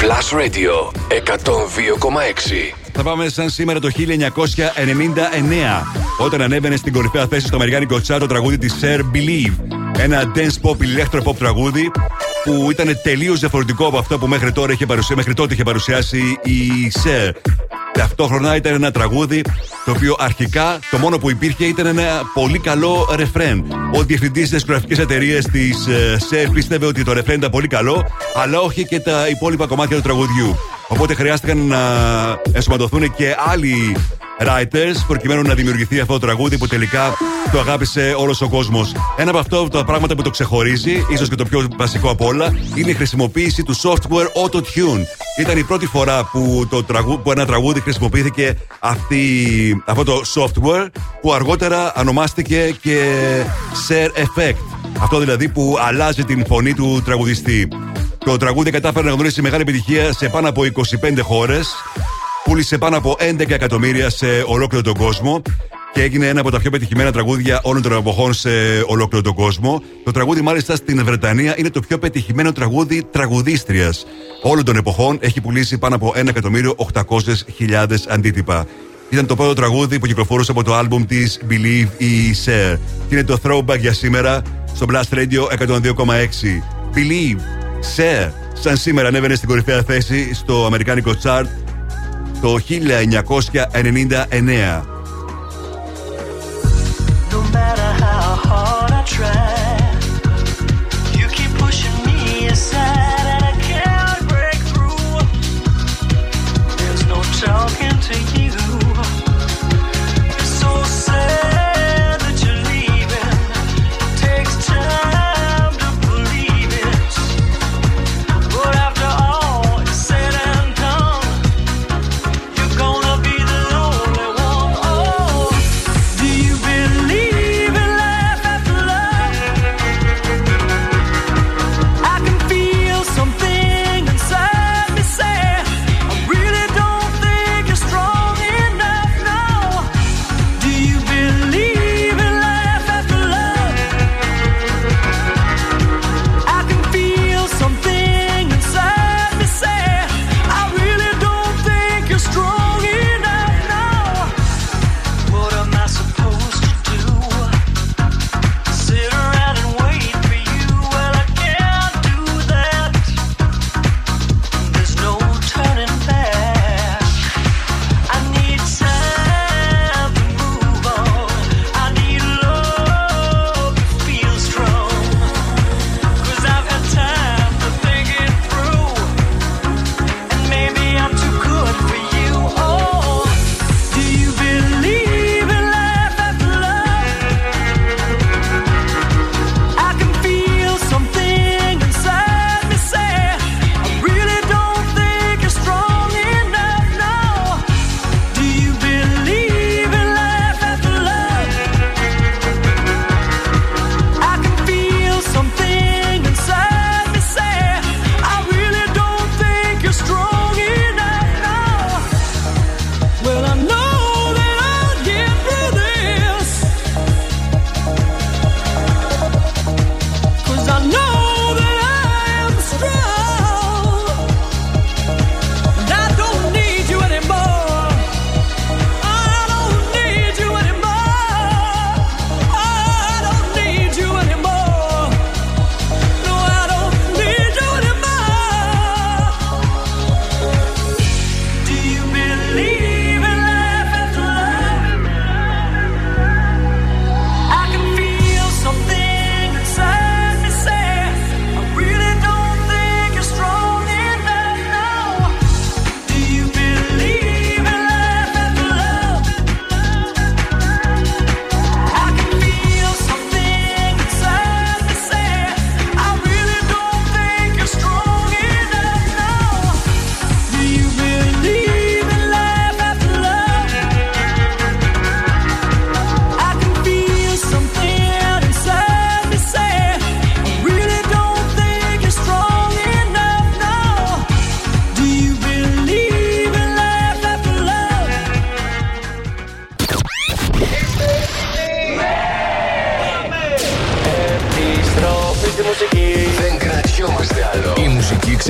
Plus Radio εκατόν δύο κόμμα έξι. Θα πάμε σαν σήμερα το χίλια εννιακόσια ενενήντα εννέα, όταν ανέβαινε στην κορυφαία θέση στο αμερικάνικο τσάρτ το τραγούδι της Cher Believe. Ένα dance pop, electro pop τραγούδι που ήταν τελείως διαφορετικό από αυτό που μέχρι, τώρα είχε παρουσιάσει, μέχρι τότε είχε παρουσιάσει η Cher. Ταυτόχρονα ήταν ένα τραγούδι το οποίο αρχικά το μόνο που υπήρχε ήταν ένα πολύ καλό ρεφρέν. Ο διευθυντής της γραφικής εταιρείας της Cher πίστευε ότι το ρεφρέν ήταν πολύ καλό, αλλά όχι και τα υπόλοιπα κομμάτια του τραγουδιού. Οπότε χρειάστηκαν να ενσωματωθούν και άλλοι writers προκειμένου να δημιουργηθεί αυτό το τραγούδι που τελικά το αγάπησε όλος ο κόσμος. Ένα από αυτά τα πράγματα που το ξεχωρίζει, ίσως και το πιο βασικό από όλα, είναι η χρησιμοποίηση του software auto-tune. Ήταν η πρώτη φορά που, το τραγου... που ένα τραγούδι χρησιμοποιήθηκε αυτή... αυτό το software που αργότερα ονομάστηκε και Cher Effect. Αυτό δηλαδή που αλλάζει την φωνή του τραγουδιστή. Το τραγούδι κατάφερε να γνωρίσει μεγάλη επιτυχία σε πάνω από είκοσι πέντε χώρες. Πούλησε πάνω από έντεκα εκατομμύρια σε ολόκληρο τον κόσμο και έγινε ένα από τα πιο πετυχημένα τραγούδια όλων των εποχών σε ολόκληρο τον κόσμο. Το τραγούδι, μάλιστα, στην Βρετανία είναι το πιο πετυχημένο τραγούδι τραγουδίστριας όλων των εποχών. Έχει πουλήσει πάνω από ένα εκατομμύριο οκτακόσιες χιλιάδες αντίτυπα. Ήταν το πρώτο τραγούδι που κυκλοφορούσε από το άλμπουμ της Believe ή Cher. Και είναι το throwback για σήμερα στο Blast Radio εκατόν δύο κόμμα έξι. Believe, Cher, σαν σήμερα ανέβαινε στην κορυφαία θέση στο αμερικάνικο chart το χίλια εννιακόσια ενενήντα εννέα. Oh,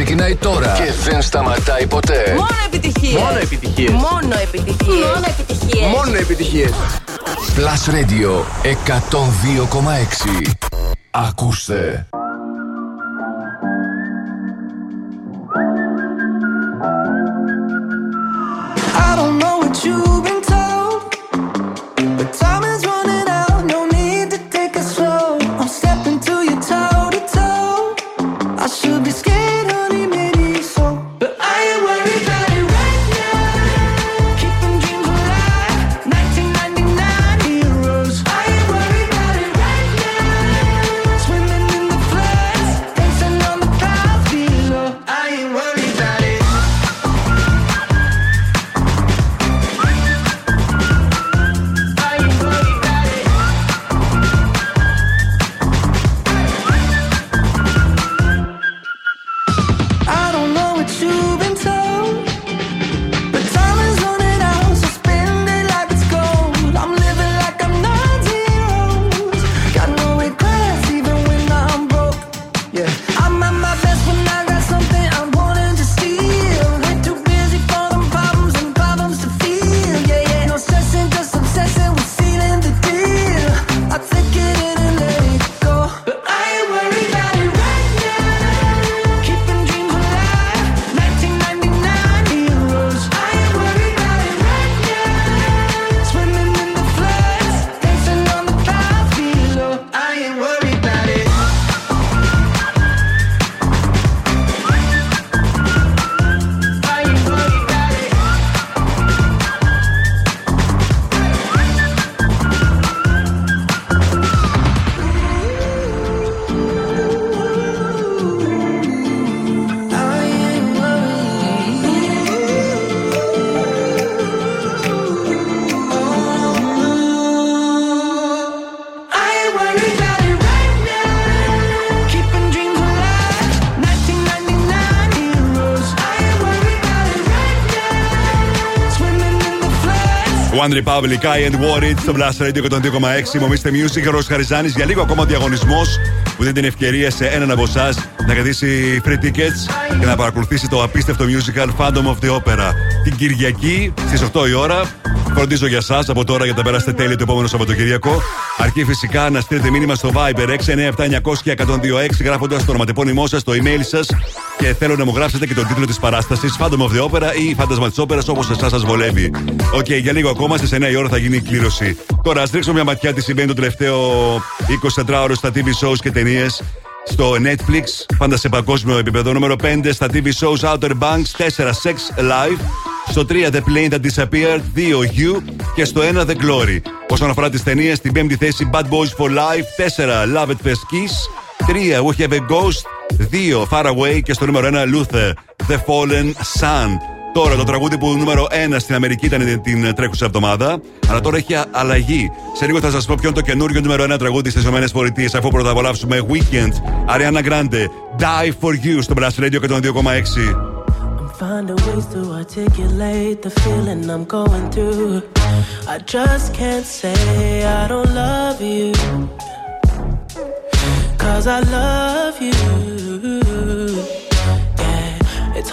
ξεκινάει τώρα και δεν σταματάει ποτέ. Μόνο επιτυχίες. Μόνο επιτυχίες. Μόνο επιτυχίες. Μόνο επιτυχίες. Μόνο επιτυχίες. Plus Radio εκατόν δύο κόμμα έξι. Ακούστε. I don't know what you've been told, but time is running out, no need to take it slow. I'm stepping to you toe to toe. I should be scared, honey, maybe so, but I ain't worried about it right now. Keeping dreams alive, nineteen ninety-nine heroes. I ain't worried about it right now. Swimming in the floods, dancing on the clouds below. I ain't worried about it. I don't know what you've been told, but time is running out, so spend it like it's gold. I'm living like I'm non-zeros, got no regrets even when I'm broke. Yeah, I'm at my best when I got something I wanted to steal. Way too busy for them problems and problems to feel. Yeah, yeah, no stressing, just obsessing with sealing the deal. I take it in and let it go, but I ain't worried about it right now. Keeping dreams alive, nineteen ninety-nine heroes. I ain't worried about it right now. Swimming in the floods, dancing on the clouds below. I ain't worried about it. I ain't worried about it. I ain't worried. I ain't worried about it right now. Keeping dreams alive, nineteen ninety-nine heroes. I ain't worried about it right now. Swimming in the floods. One Republic, I ain't worried, στο Blast Radio εκατόν δύο κόμμα έξι. Μομίστε Music, Γιώργος Χαριζάνης. Για λίγο ακόμα διαγωνισμός που δίνει την ευκαιρία σε έναν από εσάς να κρατήσει free tickets και να παρακολουθήσει το απίστευτο musical Phantom of the Opera την Κυριακή στις οκτώ η ώρα. Φροντίζω για εσάς από τώρα για να τα περάσετε τέλεια το επόμενο Σαββατοκύριακο. Αρκεί φυσικά να στείλετε μήνυμα στο Viber έξι εννιά επτά εννιά μηδέν μηδέν ένα μηδέν δύο έξι γράφοντας το ονοματεπώνυμό σας, το email σας και θέλω να μου γράψετε και τον τίτλο της παράστασης Phantom of the Opera ή Φάντασμα της Όπερας, όπως εσάς σας βολεύει. Οκ, okay, για λίγο ακόμα στις εννιά η ώρα θα γίνει η κλήρωση. Τώρα ας ρίξουμε μια ματιά τι συμβαίνει το τελευταίο εικοσιτετράωρο στα τι βι shows και ταινίες. Στο Netflix, πάντα σε παγκόσμιο επίπεδο, νούμερο πέντε στα τι βι shows Outer Banks, τέσσερα Sex Live, στο τρία The Plane That Disappeared, δύο You και στο ένα The Glory. Όσον αφορά τις ταινίες, στην πέμπτη θέση Bad Boys for Life, τέσσερα Love at First Kiss, τρία We Have a Ghost, δύο Far Away και στο νούμερο ένα Luther, The Fallen Sun. Τώρα το τραγούδι που νούμερο ένα στην Αμερική ήταν την τρέχουσα εβδομάδα, αλλά τώρα έχει αλλαγή. Σε λίγο θα σας πω ποιο είναι το καινούριο νούμερο ένα τραγούδι στις ΗΠΑ, αφού πρώτα απολαύσουμε Weekend, Ariana Grande, Die For You στο Blast Radio εκατόν δύο κόμμα έξι. Find a ways to articulate the feeling I'm going through. I just can't say I don't love you, 'cause I love you. Yeah, it's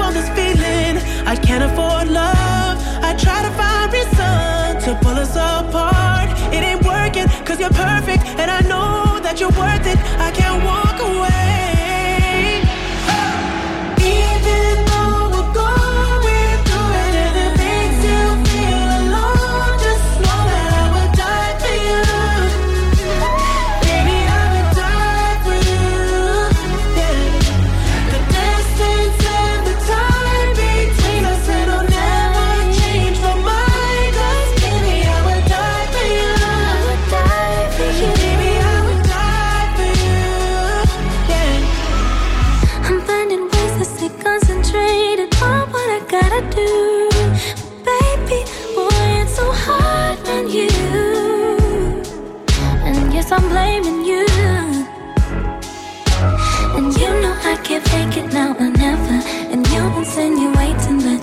want this feeling, I can't afford love. I try to find reason to pull us apart. It ain't working, 'cause you're perfect, and I know that you're worth it. I can't walk away. Baby, I would blaming you. And you know I can't fake it now or never. And you're insinuating that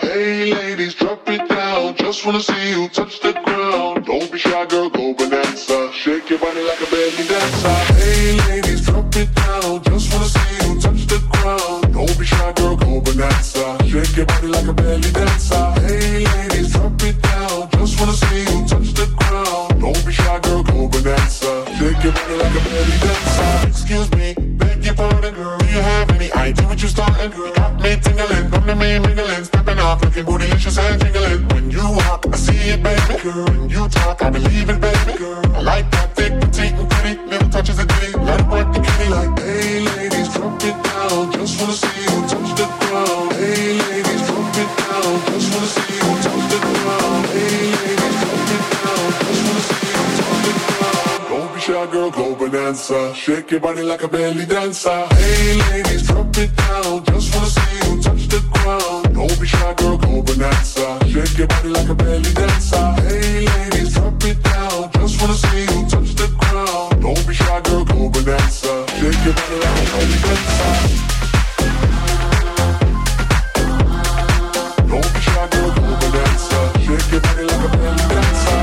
Hey, ladies, drop it down. Just wanna see you touch the ground. Don't be shy, girl, go bonanza. Shake your body like a belly dancer. Hey, ladies, drop it down. Just wanna see you touch the ground. Don't be shy, girl, go bonanza. Shake your body like a belly dancer. Hey, ladies, drop it down. Just wanna see you touch the ground. Don't be shy, girl, go bonanza. Shake your body like a belly dancer. Excuse me, beg your pardon, girl. Do you have any idea what you're starting, girl? You got me tingling, come to me mingling. Stepping off, looking bootylicious and jingling. When you walk, I see it, baby, girl. When you talk, I believe it, baby, girl. I like that thick, petite, and pretty. Little touches of ditty, let it work the kitty. Like, hey, ladies, drop it down. Just wanna see you touch the ground. Hey, ladies, drop it down. Just wanna see you touch the ground. Hey, ladies, drop it down. Just wanna see you touch the ground. Don't be shy, girl, go bonanza. Shake your body like a belly dancer. Hey, ladies, drop it down. Just wanna see you touch the ground. Don't be shy, girl, go bonanza. Shake your body like a belly dancer. Hey, ladies, drop it down. Just wanna see you touch the ground. Don't be shy, girl, go bonanza. Shake your body like a belly dancer. Don't be shy, girl, go bonanza. Shake your body like a belly dancer.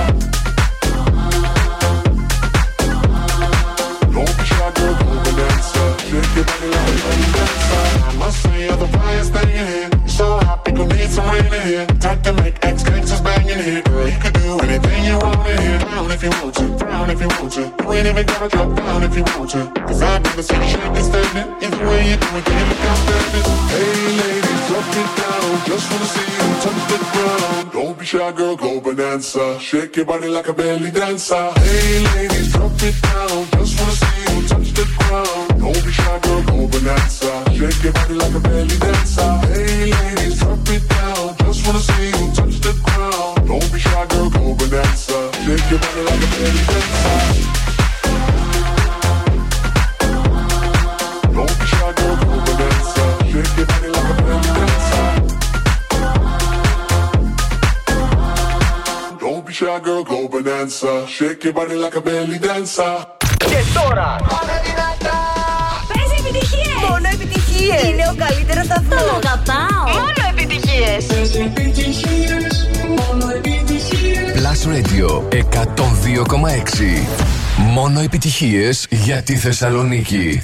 I must say you're the finest thing in here. You're so hot, we gon' need some rain in here. Time to make X-Games is banging here. Girl, you can do anything you want in here. Down if you want to, down if you want to. You ain't even gotta drop down if you want to. Cause I've never seen you shake and stand it. Either way you do it, you look outstanding. Hey ladies, drop it down. Just wanna see you touch the ground. Don't be shy, girl, go bonanza. Shake your body like a belly dancer. Hey ladies, drop it down. Just wanna see you touch the ground. Don't be shy, girl, go bonanza. Shake your body like a belly dancer. Hey ladies, drop it down. Just wanna see you touch the ground. Don't be shy, girl, go bonanza. Shake your body like a belly dancer. Don't be shy, girl, go bonanza. Shake your body like a belly dancer. Don't be shy, girl, go bonanza. Shake your body like a belly dancer. Και τώρα, μόνο επιτυχίες! Είναι ο καλύτερος σταθμός! Το αγαπάω! Μόνο επιτυχίες! Plus Radio εκατόν δύο κόμμα έξι. Μόνο επιτυχίες για τη Θεσσαλονίκη.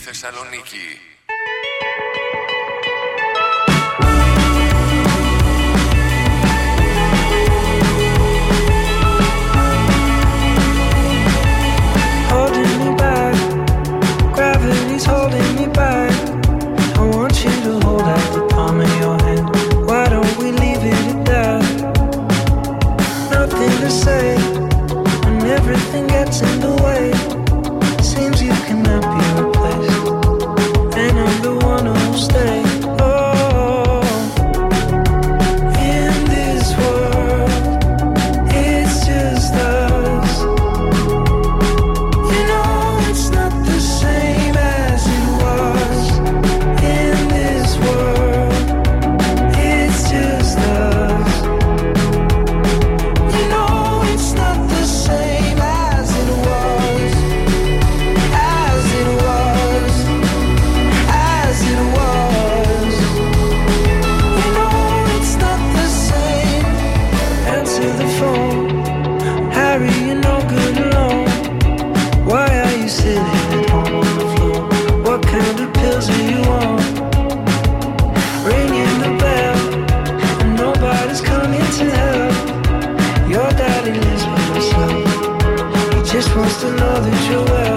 just wants to know that you're well.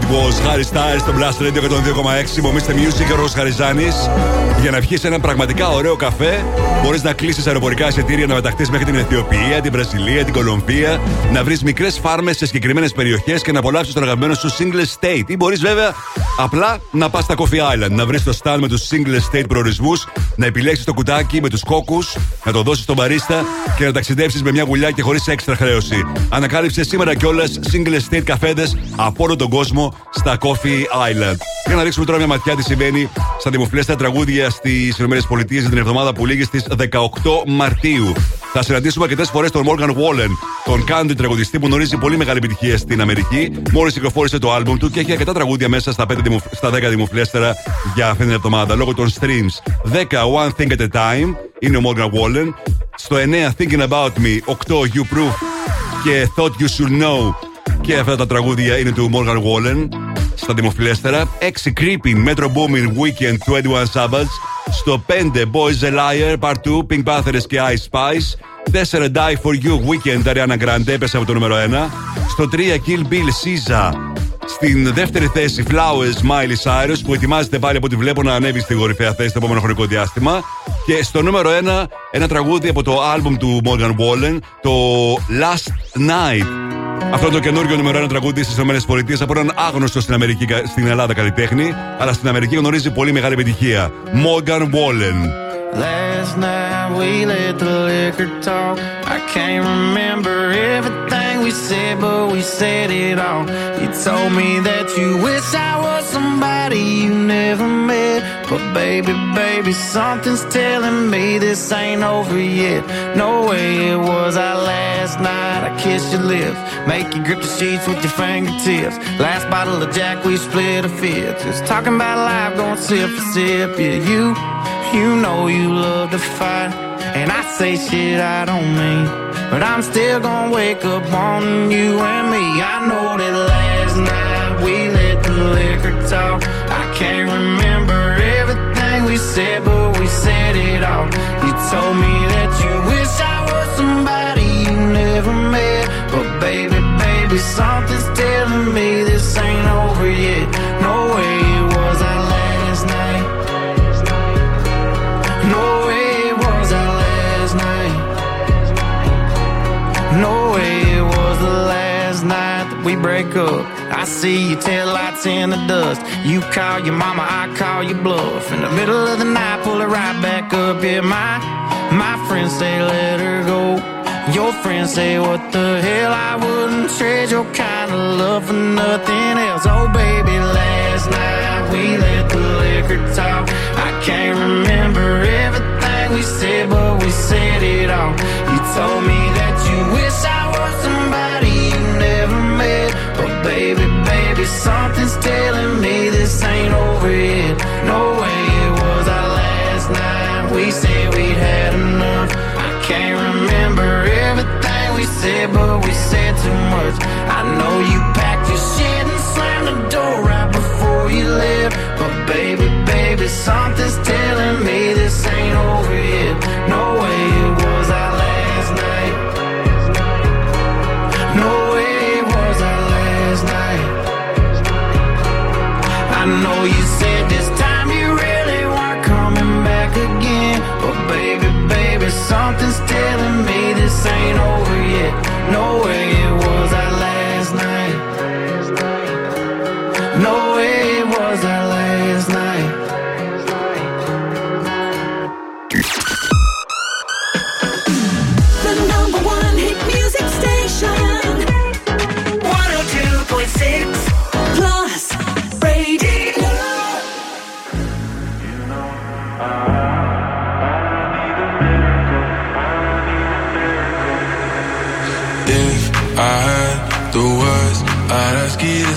It was Harry Styles στο Blast Radio εκατόν δύο κόμμα έξι. Μομίστε Music, Γιώργος Χαριζάνης. Για να πιεις έναν πραγματικά ωραίο καφέ, μπορείς να κλείσεις αεροπορικά εισιτήρια να μεταχθείς μέχρι την Αιθιοπία, την Βραζιλία, την Κολομβία, να βρεις μικρές φάρμες σε συγκεκριμένες περιοχές και να απολαύσεις τον αγαπημένο σου Single State. Ή μπορείς βέβαια απλά να πας στα Coffee Island, να βρεις το stand με τους Single State προορισμούς, να επιλέξεις το κουτάκι με τους κόκκους, να το δώσεις στον μπαρίστα και να ταξιδέψεις με μια γουλιά και χωρίς έξτρα χρέωση. Ανακάλυψε σήμερα κιόλας Single State καφέδες από όλο τον κόσμο στα Coffee Island. Για να ρίξουμε τώρα μια ματιά τι συμβαίνει στα δημοφιλέστερα τραγούδια στις ΗΠΑ για την εβδομάδα που λήγει στις δεκαοκτώ Μαρτίου. Θα συναντήσουμε αρκετές φορές τον Morgan Wallen, τον country τραγουδιστή που γνωρίζει πολύ μεγάλη επιτυχία στην Αμερική. Μόλις κυκλοφόρησε το άλμπουμ του και έχει αρκετά τραγούδια μέσα στα, δημοφ... στα δέκα δημοφιλέστερα για αυτήν την εβδομάδα λόγω των streams. δέκα One Thing at a Time είναι ο Morgan Wallen. Στο εννέα Thinking About Me, οκτώ You Proof και Thought You Should Know. Και αυτά τα τραγούδια είναι του Morgan Wallen στα δημοφιλέστερα. έξι Creeping, Metro Booming, Weekend, είκοσι ένα Savage. Στο πέντε Boys a Liar, Part δύο, Pink Panthers και Ice Spice. τέσσερα Die For You, Weekend, Ariana Grande, έπεσε από το νούμερο ένα. Στο τρία Kill Bill, SZA. Στην δεύτερη θέση Flowers, Miley Cyrus, που ετοιμάζεται πάλι από ό,τι βλέπω να ανέβει στην κορυφαία θέση το επόμενο χρονικό διάστημα. Και στο νούμερο ένα ένα τραγούδι από το άλμπουμ του Morgan Wallen, το Last Night. Αυτό το καινούριο νούμερο ένα τραγούδι στις ΗΠΑ από έναν άγνωστο στην, Αμερική, στην Ελλάδα καλλιτέχνη, αλλά στην Αμερική γνωρίζει πολύ μεγάλη επιτυχία. Morgan Wallen. Last night we let the liquor talk. I can't remember everything we said, but we said it all. You told me that you wish I was somebody you never met. But baby, baby, something's telling me this ain't over yet. No way it was our last night. I kissed your lips. Make you grip the sheets with your fingertips. Last bottle of Jack, we split a fifth. Just talking about life, going sip for sip. Yeah, you, you know you love to fight. And I say shit I don't mean. But I'm still gonna wake up on you and me. I know that last night we let the liquor talk. I can't remember everything we said, but we said it all. You told me that you wish I was somebody you never met. But baby, something's telling me this ain't over yet. No way it was our last night. No way it was our last night. No way it was the last night that we break up. I see your taillights in the dust. You call your mama, I call your bluff. In the middle of the night, pull it right back up. Yeah, my, my friends say let her go. Your friends say what the hell, I wouldn't trade your kind of love for nothing else. Oh baby, last night we let the liquor talk. I can't remember everything we said, but we said it all. You told me that you wish I was somebody you never met. But baby, baby, something's telling me this ain't over yet. No way it was our last night. We said we'd had enough. Can't remember everything we said, but we said too much. I know you packed your shit and slammed the door right before you left. But baby, baby, something's telling me this ain't over yet. No way it was our last night. No way it was our last night. I know you said this time you really weren't coming back again. But baby, baby, something's telling me this ain't over yet. No way it was our last night. No way it was our last night. I'd ask you to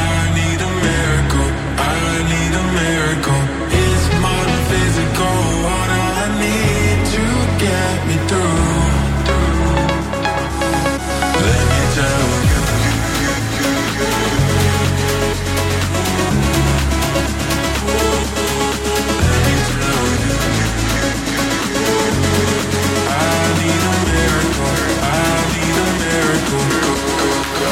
I need a miracle, I need a miracle. It's more than physical, what I need to get me through. Let me tell you. Let me tell you. I need a miracle, I need a miracle. Go, go, go.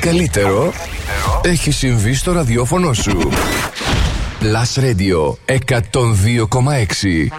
Καλύτερο έχει συμβεί στο ραδιόφωνο σου. Plus Radio εκατόν δύο κόμμα έξι.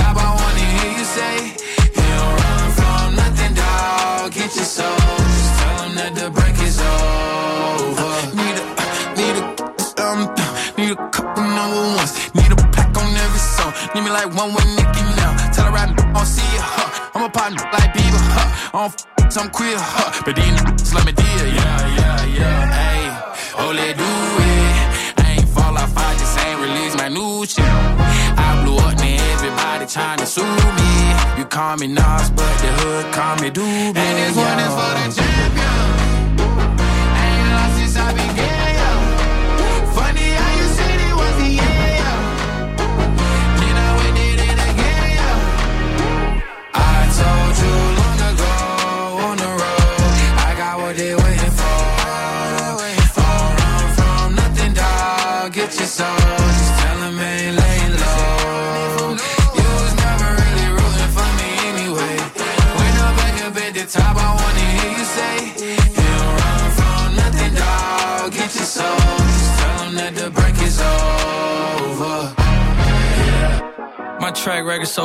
Top, I wanna hear you say, yeah. over. My track record's so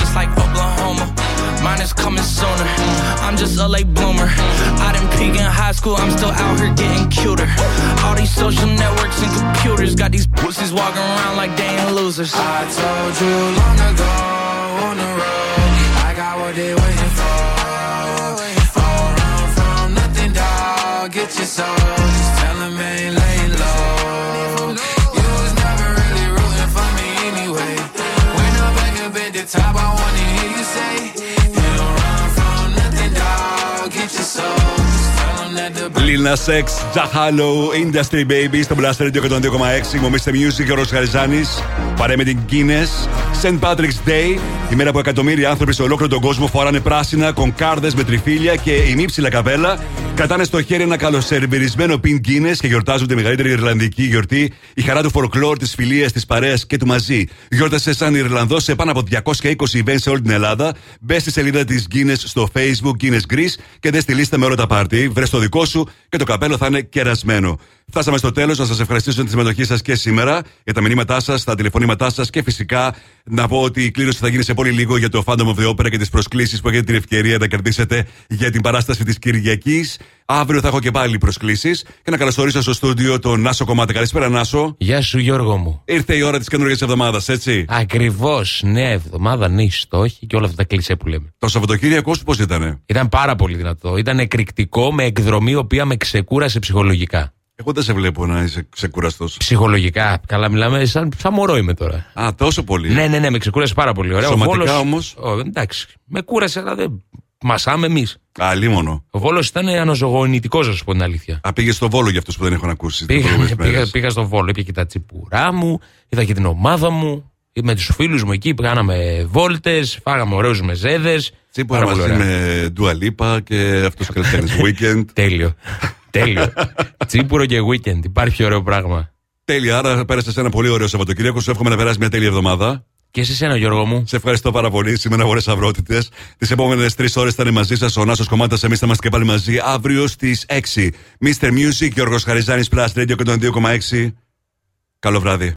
just like Oklahoma, mine is coming sooner. I'm just a late bloomer. I didn't peak in high school, I'm still out here getting cuter. All these social networks and computers got these pussies walking around like they ain't losers. I told you long ago on the road, I got what they waiting for. All run from nothing, dog. Get your soul. Just tell them ain't laying low. You was never really rooting for me anyway. When I'm back up at the top, I wanna hear you say. Lil Nas X, Jahalo, Industry Baby στο Blast Radio εκατόν δύο κόμμα έξι. Μομίστε Music, Γιώργος Χαριζάνης. Παρέμει την Guinness. Σεντ Patrick's Day, η μέρα που εκατομμύρια άνθρωποι σε ολόκληρο τον κόσμο φοράνε πράσινα, κονκάρδες με τριφύλια και ημίψηλα καβέλα. Κρατάνε στο χέρι ένα καλοσερβιρισμένο πιν Guinness και γιορτάζουν τη μεγαλύτερη Ιρλανδική γιορτή. Η χαρά του φορκλόρ, της φιλίας, της παρέας και του μαζί. Γιόρτασε σαν Ιρλανδός σε πάνω από διακόσια είκοσι events σε όλη την Ελλάδα. Μπε στη σελίδα της Guinness στο Facebook Guinness Greece και δε στη λίστα με όλα τα πάρτι. Βρες το δικό σου και το καπέλο θα είναι κερασμένο. Φτάσαμε στο τέλος. Να σας ευχαριστήσω για τη συμμετοχή σας και σήμερα, για τα μηνύματά σας, τα τηλεφωνήματά σας και φυσικά να πω ότι η κλήρωση θα γίνει σε πολύ λίγο για το Phantom of the Opera και τις προσκλήσεις που έχετε την ευκαιρία να κερδίσετε για την παράσταση της Κυριακής. Αύριο θα έχω και πάλι προσκλήσεις και να καλωσορίσω στο στούντιο τον Νάσο Κομμάτι. Καλησπέρα, Νάσο. Γεια σου, Γιώργο μου. Ήρθε η ώρα της καινούργιας εβδομάδας, έτσι. Ακριβώς, νέα εβδομάδα, νέοι στόχοι και όλα αυτά τα κλισέ που λέμε. Το Σαββατοκύριακο πώς ήτανε? Ήταν πάρα πολύ δυνατό. Ήταν εκρηκτικό με εκδρομή η οποία με ξεκούρασε ψυχολογικά. Εγώ δεν σε βλέπω να είσαι ξεκουραστός. Ψυχολογικά. Καλά, μιλάμε. Σαν, σαν μωρό είμαι τώρα. Α, τόσο πολύ. Ναι, ναι, ναι, με ξεκούρασε πάρα πολύ. Ωραία. Σωματικά όμως. Εντάξει. Με κούρασε, αλλά δεν. Μασάμε εμείς. Α, λίμωνο. Ο Βόλος ήταν αναζωογονητικός, να σου πω την αλήθεια. Α, πήγες στο Βόλο για αυτούς που δεν έχουν ακούσει. Πήγα, πήγα, πήγα στο Βόλο. Πήγα και τα τσιπουρά μου, είδα και την ομάδα μου. Με τους φίλους μου εκεί κάναμε βόλτες, φάγαμε ωραίους μεζέδες. Τσιπουρά μαζί με Dua Lipa και αυτούς τους καλλιτέχνες. Weekend. Τέλειο. Τέλειο. Τσίπουρο και weekend. Υπάρχει ωραίο πράγμα. Τέλεια. Άρα πέρασε ένα πολύ ωραίο Σαββατοκύριακο. Σου εύχομαι να περάσει μια τέλεια εβδομάδα. Και σε εσένα, Γιώργο μου. Σε ευχαριστώ πάρα πολύ. Σήμερα ωραίες αυρότητες. Τις επόμενες τρεις ώρες θα είναι μαζί σας ο Νάσος Κομμάτας. Εμείς θα είμαστε και πάλι μαζί αύριο στις έξι. Mister Music, Γιώργος Χαριζάνης, Plus Radio εκατόν δύο κόμμα έξι. Καλό βράδυ.